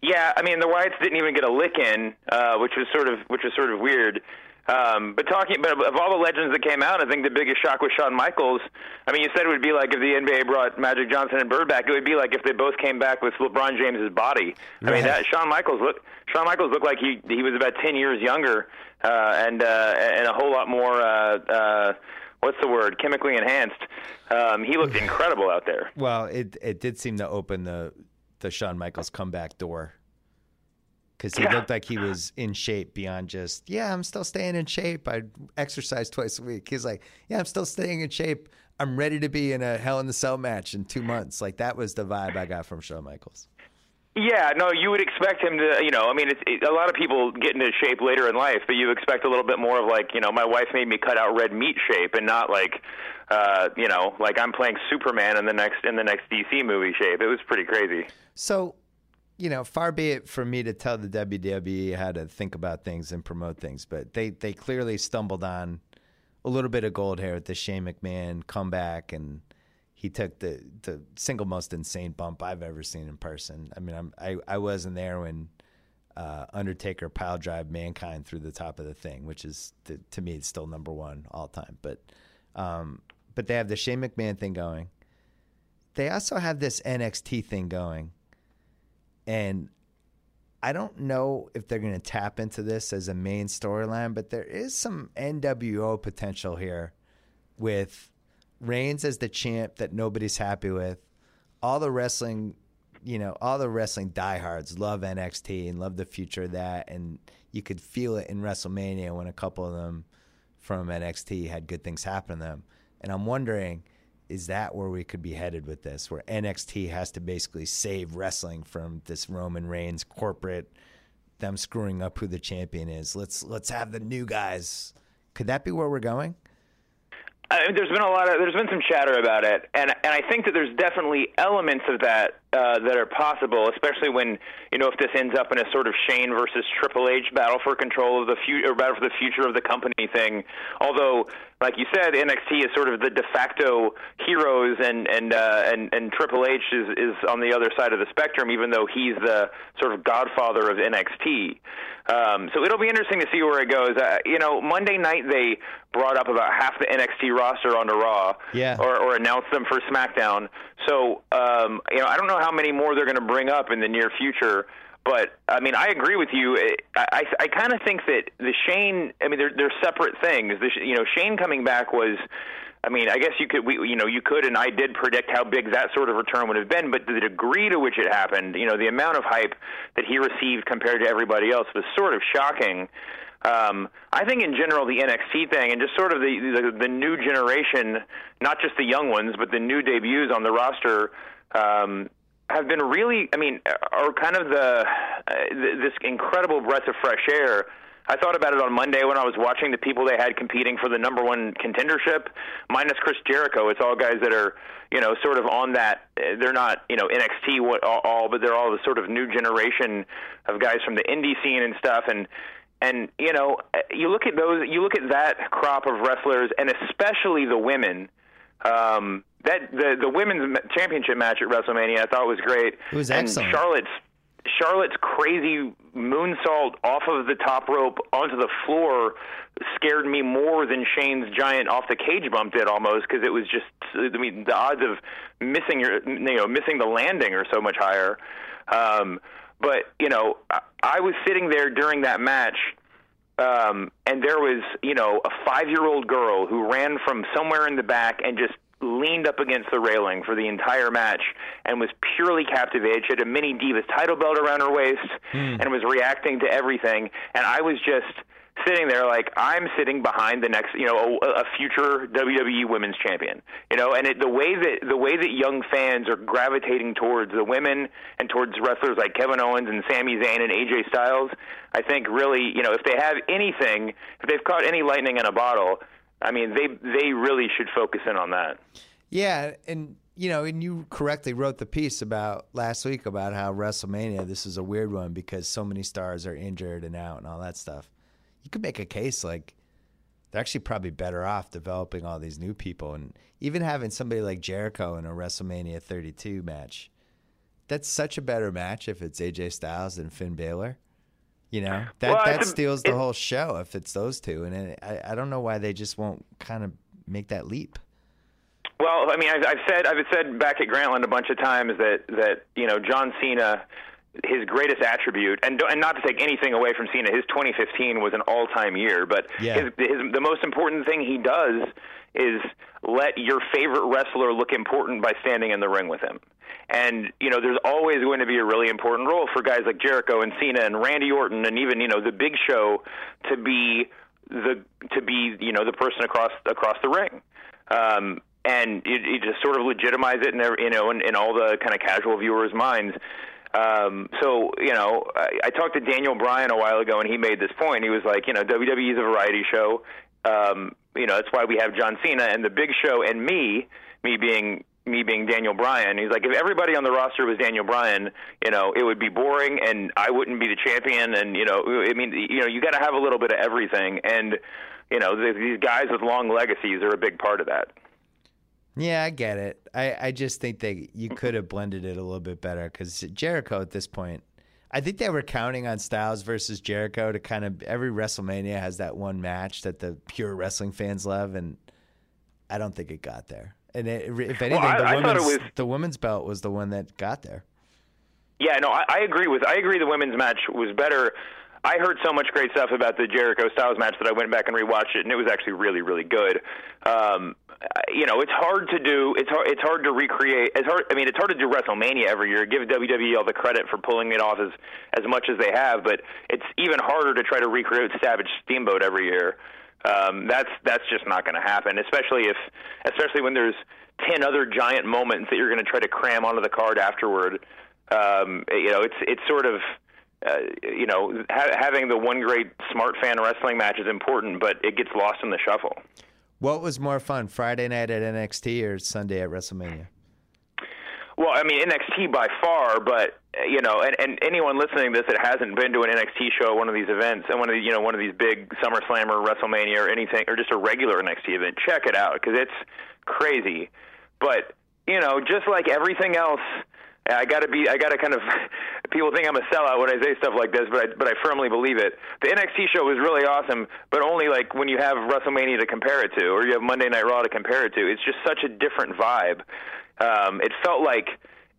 Yeah, I mean the Wyatts didn't even get a lick in, uh, which was sort of which was sort of weird. Um, but talking, but of all the legends that came out, I think the biggest shock was Shawn Michaels. I mean, you said it would be like if the N B A brought Magic Johnson and Bird back, it would be like if they both came back with LeBron James's body. Right. I mean, that Shawn Michaels looked Shawn Michaels looked like he he was about ten years younger uh, and uh, and a whole lot more. Uh, uh, What's the word? Chemically enhanced. Um, he looked incredible out there. Well, it it did seem to open the. the Shawn Michaels comeback door, because he yeah. looked like he was in shape beyond just, yeah, I'm still staying in shape. I exercise twice a week. He's like, yeah, I'm still staying in shape. I'm ready to be in a Hell in a Cell match in two months. Like that was the vibe I got from Shawn Michaels. Yeah, no, you would expect him to, you know, I mean, it's, it, a lot of people get into shape later in life, but you expect a little bit more of like, you know, my wife made me cut out red meat shape and not like, uh, you know, like I'm playing Superman in the next in the next D C movie shape. It was pretty crazy. So, you know, far be it from me to tell the W W E how to think about things and promote things, but they, they clearly stumbled on a little bit of gold here with the Shane McMahon comeback, and he took the, the single most insane bump I've ever seen in person. I mean, I'm, I I wasn't there when uh, Undertaker pile-drive Mankind through the top of the thing, which is, to, to me, still number one all time. But um, but they have the Shane McMahon thing going. They also have this N X T thing going. And I don't know if they're going to tap into this as a main storyline, but there is some N W O potential here with Reigns as the champ that nobody's happy with. All the wrestling, you know, all the wrestling diehards love N X T and love the future of that. And you could feel it in WrestleMania when a couple of them from N X T had good things happen to them. And I'm wondering, is that where we could be headed with this, where N X T has to basically save wrestling from this Roman Reigns corporate, them screwing up who the champion is? Let's let's have the new guys. Could that be where we're going? I mean, there's been a lot of there's been some chatter about it, and and I think that there's definitely elements of that uh, that are possible, especially when, you know, if this ends up in a sort of Shane versus Triple H battle for control of the future, battle for the future of the company thing. Although, like you said, N X T is sort of the de facto heroes, and and uh, and, and Triple H is, is on the other side of the spectrum, even though he's the sort of godfather of N X T. Um, so it'll be interesting to see where it goes. Uh, you know, Monday night they brought up about half the N X T roster onto Raw, yeah. or, or announced them for SmackDown. So, um, you know, I don't know how many more they're going to bring up in the near future. But, I mean, I agree with you. I, I, I kind of think that the Shane, I mean, they're, they're separate things. The, you know, Shane coming back was, I mean, I guess you could, we, you know, you could, and I did predict how big that sort of return would have been, but the degree to which it happened, you know, the amount of hype that he received compared to everybody else was sort of shocking. Um, I think in general the N X T thing and just sort of the, the, the new generation, not just the young ones, but the new debuts on the roster, um, have been really, I mean, are kind of the uh, this incredible breath of fresh air. I thought about it on Monday when I was watching the people they had competing for the number one contendership, minus Chris Jericho. It's all guys that are, you know, sort of on that. They're not, you know, N X T what, all, but they're all the sort of new generation of guys from the indie scene and stuff. And and you know, you look at those, you look at that crop of wrestlers, and especially the women. Um, that the the women's championship match at WrestleMania I thought was great. It was excellent. And Charlotte's Charlotte's crazy moonsault off of the top rope onto the floor scared me more than Shane's giant off the cage bump did almost, because it was just, I mean, the odds of missing your, you know, missing the landing are so much higher. Um, but, you know, I, I was sitting there during that match, um, and there was, you know, a five-year-old girl who ran from somewhere in the back and just leaned up against the railing for the entire match and was purely captivated. She had a mini Divas title belt around her waist mm. and was reacting to everything. And I was just sitting there like, I'm sitting behind the next, you know, a, a future W W E Women's Champion, you know. And it, the way that the way that young fans are gravitating towards the women and towards wrestlers like Kevin Owens and Sami Zayn and A J Styles, I think really, you know, if they have anything, if they've caught any lightning in a bottle, I mean, they they really should focus in on that. Yeah, and you know, and you correctly wrote the piece about last week about how WrestleMania, this is a weird one because so many stars are injured and out and all that stuff. You could make a case like they're actually probably better off developing all these new people, and even having somebody like Jericho in a WrestleMania thirty-two match. That's such a better match if it's A J Styles than Finn Balor. You know, that, well, that steals the it, whole show if it's those two. And it, I, I don't know why they just won't kind of make that leap. Well, I mean, I've, I've said I've said back at Grantland a bunch of times that, that you know, John Cena, his greatest attribute, and and not to take anything away from Cena, his twenty fifteen was an all-time year, but yeah. his, his, the most important thing he does is let your favorite wrestler look important by standing in the ring with him. And, you know, there's always going to be a really important role for guys like Jericho and Cena and Randy Orton and even, you know, the Big Show to be the to be, you know, the person across across the ring. Um, and you, you just sort of legitimize it in their, you know, in, in all the kind of casual viewers' minds. Um, so, you know, I, I talked to Daniel Bryan a while ago, and he made this point. He was like, you know, W W E is a variety show. Um, you know, that's why we have John Cena and the Big Show and me, me being me being Daniel Bryan. He's like, if everybody on the roster was Daniel Bryan, you know, it would be boring and I wouldn't be the champion. And, you know, I mean, you know, you got to have a little bit of everything. And, you know, th- these guys with long legacies are a big part of that. Yeah, I get it. I, I just think they you could have blended it a little bit better, because Jericho at this point, I think they were counting on Styles versus Jericho to kind of, every WrestleMania has that one match that the pure wrestling fans love, and I don't think it got there. And it, if anything, well, I, the, women's, was, the women's belt was the one that got there. Yeah, no, I, I agree with I agree the women's match was better. I heard so much great stuff about the Jericho Styles match that I went back and rewatched it, and it was actually really, really good. Um, you know, it's hard to do. It's hard. It's hard to recreate. It's hard. I mean, it's hard to do WrestleMania every year. Give W W E all the credit for pulling it off as as much as they have, but it's even harder to try to recreate Savage Steamboat every year. Um, that's that's just not going to happen, especially if, especially when there's ten other giant moments that you're going to try to cram onto the card afterward. Um, you know, it's it's sort of. Uh, you know, ha- having the one great smart fan wrestling match is important, but it gets lost in the shuffle. What was more fun, Friday night at N X T or Sunday at WrestleMania? Well, I mean, N X T by far, but, you know, and, and anyone listening to this that hasn't been to an N X T show, one of these events, and one of the, you know, one of these big SummerSlam or WrestleMania or anything, or just a regular N X T event, check it out, because it's crazy. But, you know, just like everything else, I gotta be. I gotta kind of. People think I'm a sellout when I say stuff like this, but I, but I firmly believe it. The N X T show was really awesome, but only like when you have WrestleMania to compare it to, or you have Monday Night Raw to compare it to. It's just such a different vibe. Um, it felt like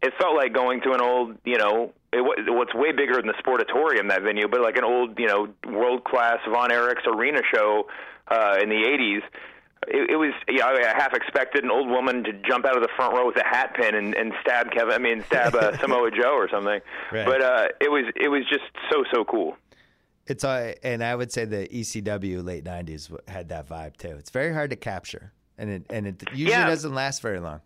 it felt like going to an old, you know, it, what's way bigger than the Sportatorium, that venue, but like an old, you know, world class Von Erichs arena show uh, in the eighties. It, it was, yeah, I half expected an old woman to jump out of the front row with a hat pin and, and stab Kevin. I mean, stab uh, Samoa Joe or something. Right. But uh, it was, it was just so so cool. It's uh, and I would say the E C W late nineties had that vibe too. It's very hard to capture, and it and it usually yeah. doesn't last very long.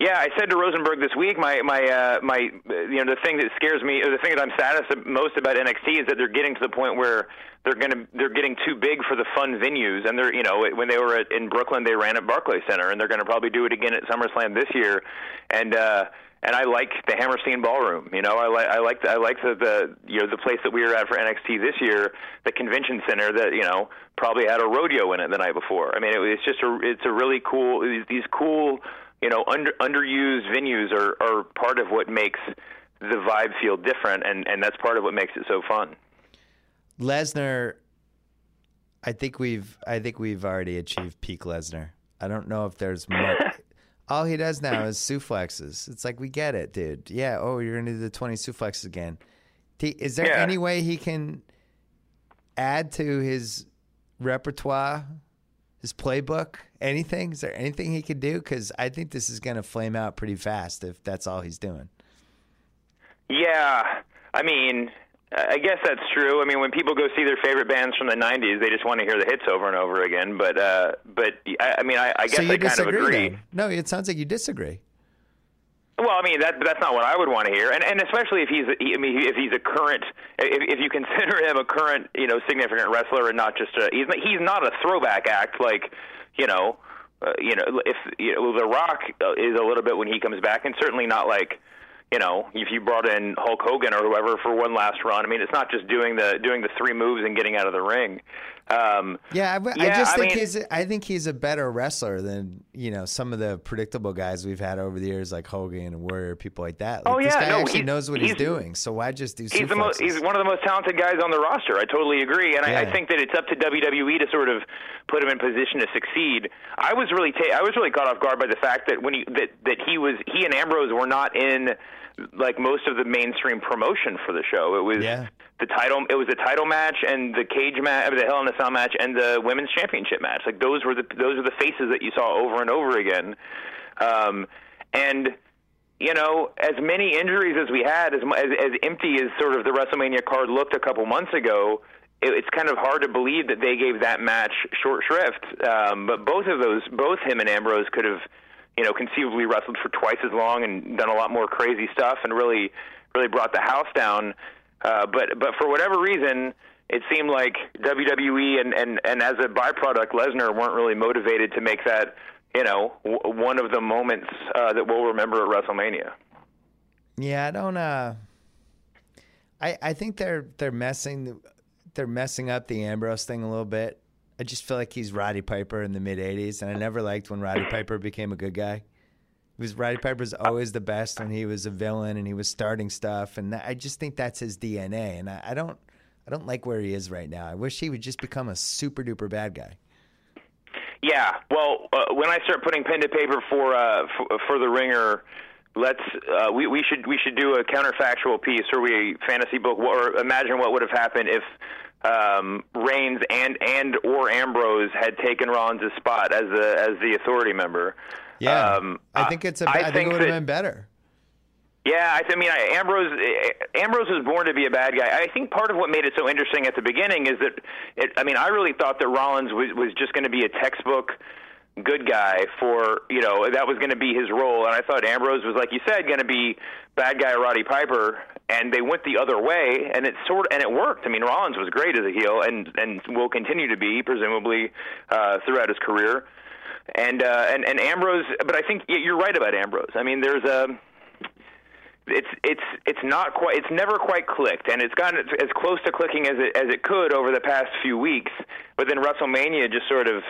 Yeah, I said to Rosenberg this week, my my uh, my, you know, the thing that scares me, or the thing that I'm saddest most about N X T is that they're getting to the point where they're gonna they're getting too big for the fun venues, and they're, you know, when they were at, in Brooklyn, they ran at Barclays Center, and they're gonna probably do it again at SummerSlam this year, and uh, and I like the Hammerstein Ballroom, you know, I like I like I like the, the you know the place that we were at for N X T this year, the convention center that, you know, probably had a rodeo in it the night before. I mean, it, it's just a it's a really cool these cool. You know, under, underused venues are, are part of what makes the vibe feel different, and, and that's part of what makes it so fun. Lesnar, I think we've I think we've already achieved peak Lesnar. I don't know if there's much. All he does now is suplexes. It's like, we get it, dude. Yeah, oh, you're going to do the twenty suplexes again. Is there yeah. any way he can add to his repertoire, his playbook, anything? Is there anything he could do? Because I think this is going to flame out pretty fast if that's all he's doing. Yeah, I mean, I guess that's true. I mean, when people go see their favorite bands from the nineties, they just want to hear the hits over and over again. But, uh, but I, I mean, I, I guess so I kind of agree. Then. No, it sounds like you disagree. Well, I mean, that that's not what I would want to hear, and and especially if he's, I mean, if he's a current, if, if you consider him a current, you know, significant wrestler, and not just a, he's not, he's not a throwback act like, you know, uh, you know, if you know, The Rock is a little bit when he comes back, and certainly not like, you know, if you brought in Hulk Hogan or whoever for one last run. I mean, it's not just doing the doing the three moves and getting out of the ring. Um, yeah, I, yeah, I just I think mean, he's. I think he's a better wrestler than, you know, some of the predictable guys we've had over the years, like Hogan and Warrior, people like that. Like, oh yeah, this guy no, actually knows what he's, he's doing. So why just do? He's, the most, he's one of the most talented guys on the roster. I totally agree, and yeah. I, I think that it's up to W W E to sort of put him in position to succeed. I was really ta- I was really caught off guard by the fact that when he that, that he was he and Ambrose were not in, like, most of the mainstream promotion for the show. It was yeah. the title. It was the title match and the cage match, the Hell in a Cell match, and the women's championship match. Like, those were the those were the faces that you saw over and over again. Um, and you know, as many injuries as we had, as, as as empty as sort of the WrestleMania card looked a couple months ago, it, it's kind of hard to believe that they gave that match short shrift. Um, but both of those, both him and Ambrose, could have, you know, conceivably wrestled for twice as long and done a lot more crazy stuff and really, really brought the house down. Uh, but but for whatever reason, it seemed like W W E and, and, and as a byproduct, Lesnar weren't really motivated to make that, you know, w- one of the moments uh, that we'll remember at WrestleMania. Yeah, I don't. Uh, I I think they're they're messing they're messing up the Ambrose thing a little bit. I just feel like he's Roddy Piper in the mid-eighties, and I never liked when Roddy Piper became a good guy. It was Roddy Piper's always the best, and he was a villain, and he was starting stuff, and I just think that's his D N A, and I, I don't I don't like where he is right now. I wish he would just become a super-duper bad guy. Yeah, well, uh, when I start putting pen to paper for uh, for, for The Ringer, let's uh, we, we should we should do a counterfactual piece where we fantasy book or imagine what would have happened if Um, Reigns and and or Ambrose had taken Rollins' spot as the as the authority member. Yeah, um, I think it's. A, I, I think, think it would have been better. Yeah, I, I mean, I, Ambrose Ambrose was born to be a bad guy. I think part of what made it so interesting at the beginning is that, it, I mean, I really thought that Rollins was, was just going to be a textbook good guy for, you know, that was going to be his role, and I thought Ambrose was, like you said, going to be bad guy Roddy Piper, and they went the other way, and it sort of, and it worked. I mean, Rollins was great as a heel, and and will continue to be presumably uh, throughout his career, and uh, and and Ambrose. But I think you're right about Ambrose. I mean, there's a. It's it's it's not quite it's never quite clicked, and it's gotten as close to clicking as it as it could over the past few weeks. But then WrestleMania just sort of,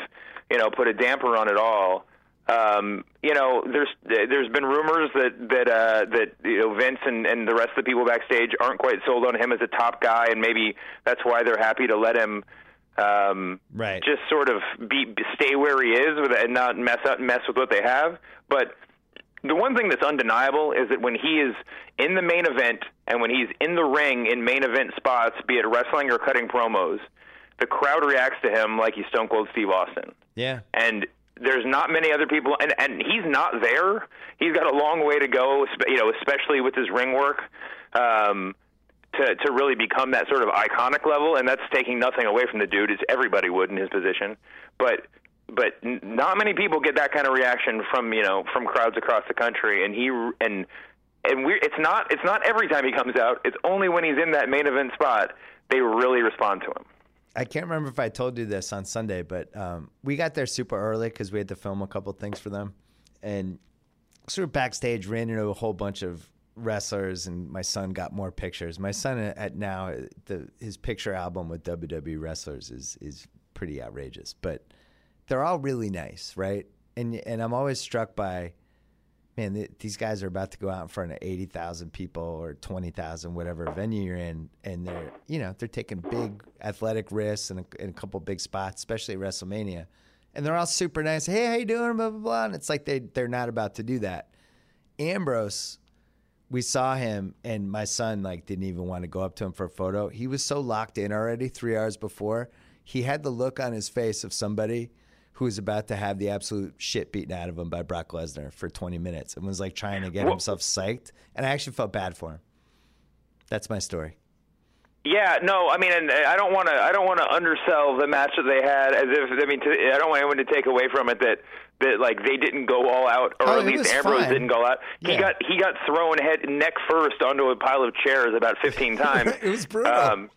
you know, put a damper on it all. Um, you know, there's there's been rumors that that uh, that you know, Vince and, and the rest of the people backstage aren't quite sold on him as a top guy, and maybe that's why they're happy to let him um, right. just sort of be stay where he is with it and not mess up mess with what they have, but. The one thing that's undeniable is that when he is in the main event and when he's in the ring in main event spots, be it wrestling or cutting promos, the crowd reacts to him like he's Stone Cold Steve Austin. Yeah. And there's not many other people, and, and he's not there. He's got a long way to go, you know, especially with his ring work, um, to, to really become that sort of iconic level, and that's taking nothing away from the dude, as everybody would in his position. But... But not many people get that kind of reaction from, you know, from crowds across the country, and he and and we it's not it's not every time he comes out. It's only when he's in that main event spot they really respond to him. I can't remember if I told you this on Sunday, but um, we got there super early because we had to film a couple things for them, and sort of backstage ran into a whole bunch of wrestlers, and my son got more pictures. My son at now the his picture album with W W E wrestlers is is pretty outrageous, but. They're all really nice, right? And and I'm always struck by, man, th- these guys are about to go out in front of eighty thousand people or twenty thousand, whatever venue you're in, and they're, you know, they're taking big athletic risks in a, in a couple big spots, especially at WrestleMania. And they're all super nice. Hey, how you doing? Blah, blah, blah. And it's like they, they're not about to do that. Ambrose, we saw him, and my son like didn't even want to go up to him for a photo. He was so locked in already three hours before. He had the look on his face of somebody who was about to have the absolute shit beaten out of him by Brock Lesnar for twenty minutes and was like trying to get well, himself psyched. And I actually felt bad for him. That's my story. Yeah, no, I mean, and I don't want to. I don't want to undersell the match that they had. As if I mean, to, I don't want anyone to take away from it that that like they didn't go all out, or oh, at least Ambrose fine. didn't go out. He yeah. got he got thrown head neck first onto a pile of chairs about fifteen times. It was brutal. Um,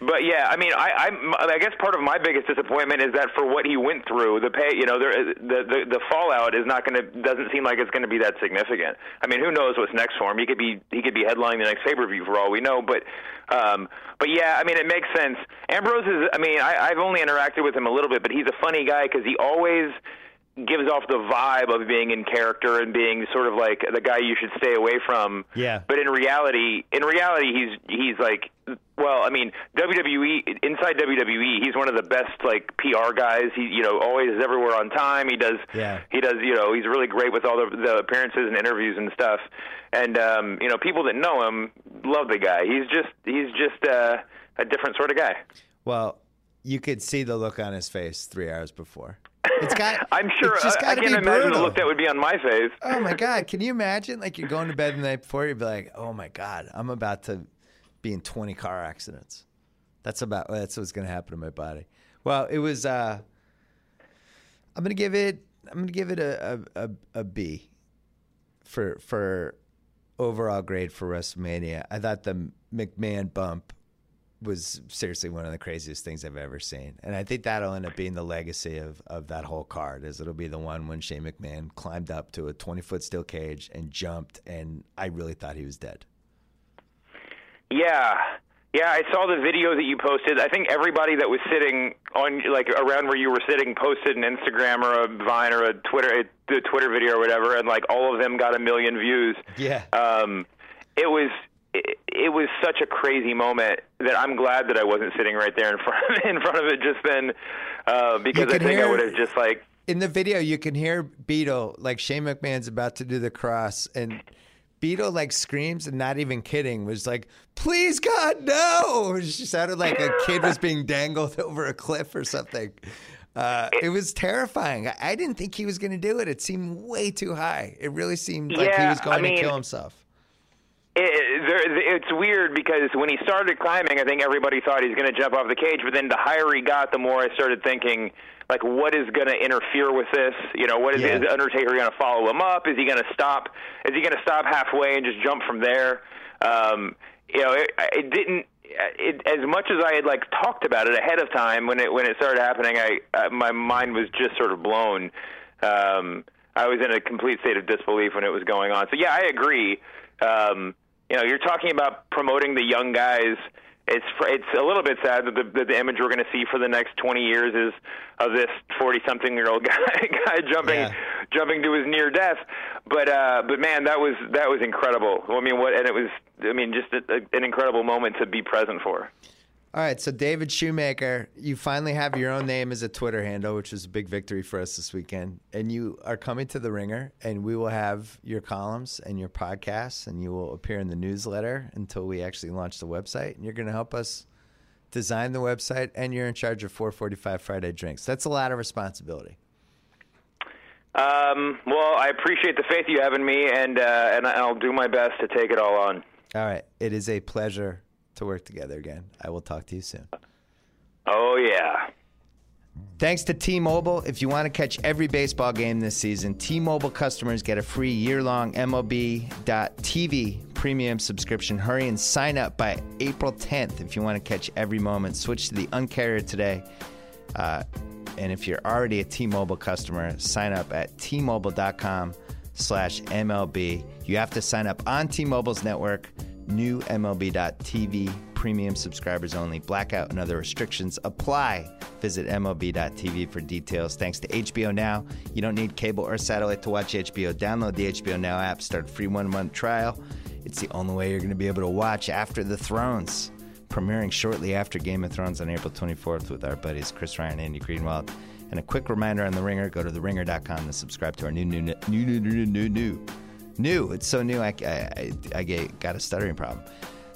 but yeah, I mean, I, I I guess part of my biggest disappointment is that for what he went through, the pay, you know, there, the the the fallout is not going to doesn't seem like it's going to be that significant. I mean, who knows what's next for him? He could be he could be headlining the next pay per view for all we know, but. Um, but yeah, I mean, it makes sense. Ambrose is, I mean, I, I've only interacted with him a little bit, but he's a funny guy because he always gives off the vibe of being in character and being sort of like the guy you should stay away from. Yeah. But in reality, in reality, he's, he's like, well, I mean, W W E, inside W W E, he's one of the best like P R guys. He, you know, always is everywhere on time. He does, yeah. he does, you know, he's really great with all the, the appearances and interviews and stuff. And, um, you know, people that know him love the guy. He's just, he's just uh, a different sort of guy. Well, you could see the look on his face three hours before. It's got, I'm sure. It's just got I, I to can't be imagine brutal. The look that would be on my face. Oh my God! Can you imagine? Like you're going to bed the night before, you'd be like, "Oh my God, I'm about to be in twenty car accidents." That's about. That's what's going to happen to my body. Well, it was. Uh, I'm going to give it. I'm going to give it a, a a B for for overall grade for WrestleMania. I thought the McMahon bump was seriously one of the craziest things I've ever seen. And I think that'll end up being the legacy of, of that whole card, is it'll be the one when Shane McMahon climbed up to a twenty-foot steel cage and jumped, and I really thought he was dead. Yeah. Yeah, I saw the video that you posted. I think everybody that was sitting on, like, around where you were sitting posted an Instagram or a Vine or a Twitter a Twitter video or whatever, and, like, all of them got a million views. Yeah. Um, it was... It, it was such a crazy moment that I'm glad that I wasn't sitting right there in front of, in front of it just then, uh, because I think hear, I would have just like in the video you can hear Beatle like Shane McMahon's about to do the cross, and Beatle like screams and not even kidding was like, "Please God, no!" She sounded like a kid was being dangled over a cliff or something. Uh, it, it was terrifying. I, I didn't think he was going to do it. It seemed way too high. It really seemed yeah, like he was going I mean, to kill himself. It, there, it's weird because when he started climbing, I think everybody thought he's going to jump off the cage. But then the higher he got, the more I started thinking, like, what is going to interfere with this? You know, what is, yeah. is the Undertaker going to follow him up? Is he going to stop? Is he going to stop halfway and just jump from there? Um, you know, it, it didn't. It, as much as I had like talked about it ahead of time when it when it started happening, I uh, my mind was just sort of blown. Um, I was in a complete state of disbelief when it was going on. So yeah, I agree. Um, You know, you're talking about promoting the young guys. It's it's a little bit sad that the, that the image we're going to see for the next twenty years is of this forty-something-year-old guy, guy jumping yeah. jumping to his near death. But uh, but man, that was that was incredible. I mean, what and it was. I mean, just a, a, an incredible moment to be present for. All right, so David Shoemaker, you finally have your own name as a Twitter handle, which was a big victory for us this weekend. And you are coming to The Ringer, and we will have your columns and your podcasts, and you will appear in the newsletter until we actually launch the website. And you're going to help us design the website, and you're in charge of four forty-five Friday Drinks. That's a lot of responsibility. Um, well, I appreciate the faith you have in me, and uh, and I'll do my best to take it all on. All right, it is a pleasure to work together again. I will talk to you soon. Oh, yeah. Thanks to T-Mobile. If you want to catch every baseball game this season, T-Mobile customers get a free year-long M L B dot T V premium subscription. Hurry and sign up by April tenth if you want to catch every moment. Switch to the Un-carrier today. Uh, and if you're already a T-Mobile customer, sign up at T Mobile dot com slash M L B. You have to sign up on T-Mobile's network. New M L B dot T V premium subscribers only. Blackout and other restrictions apply. Visit M L B dot T V for details. Thanks to H B O Now. You don't need cable or satellite to watch H B O. Download the H B O Now app. Start a free one-month trial. It's the only way you're going to be able to watch After the Thrones, premiering shortly after Game of Thrones on April twenty-fourth with our buddies Chris Ryan and Andy Greenwald. And a quick reminder on The Ringer, go to the ringer dot com to subscribe to our new, new, new, new, new, new, new, new. It's so new, I, I, I get, got a stuttering problem.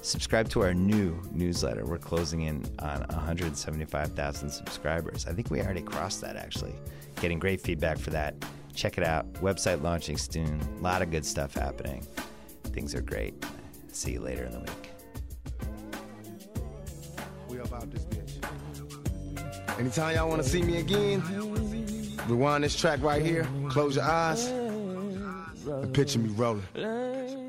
Subscribe to our new newsletter. We're closing in on one hundred seventy-five thousand subscribers. I think we already crossed that, actually. Getting great feedback for that. Check it out. Website launching soon. A lot of good stuff happening. Things are great. See you later in the week. We about this bitch. Anytime y'all want to see me again, rewind this track right here, close your eyes, and picture me rolling.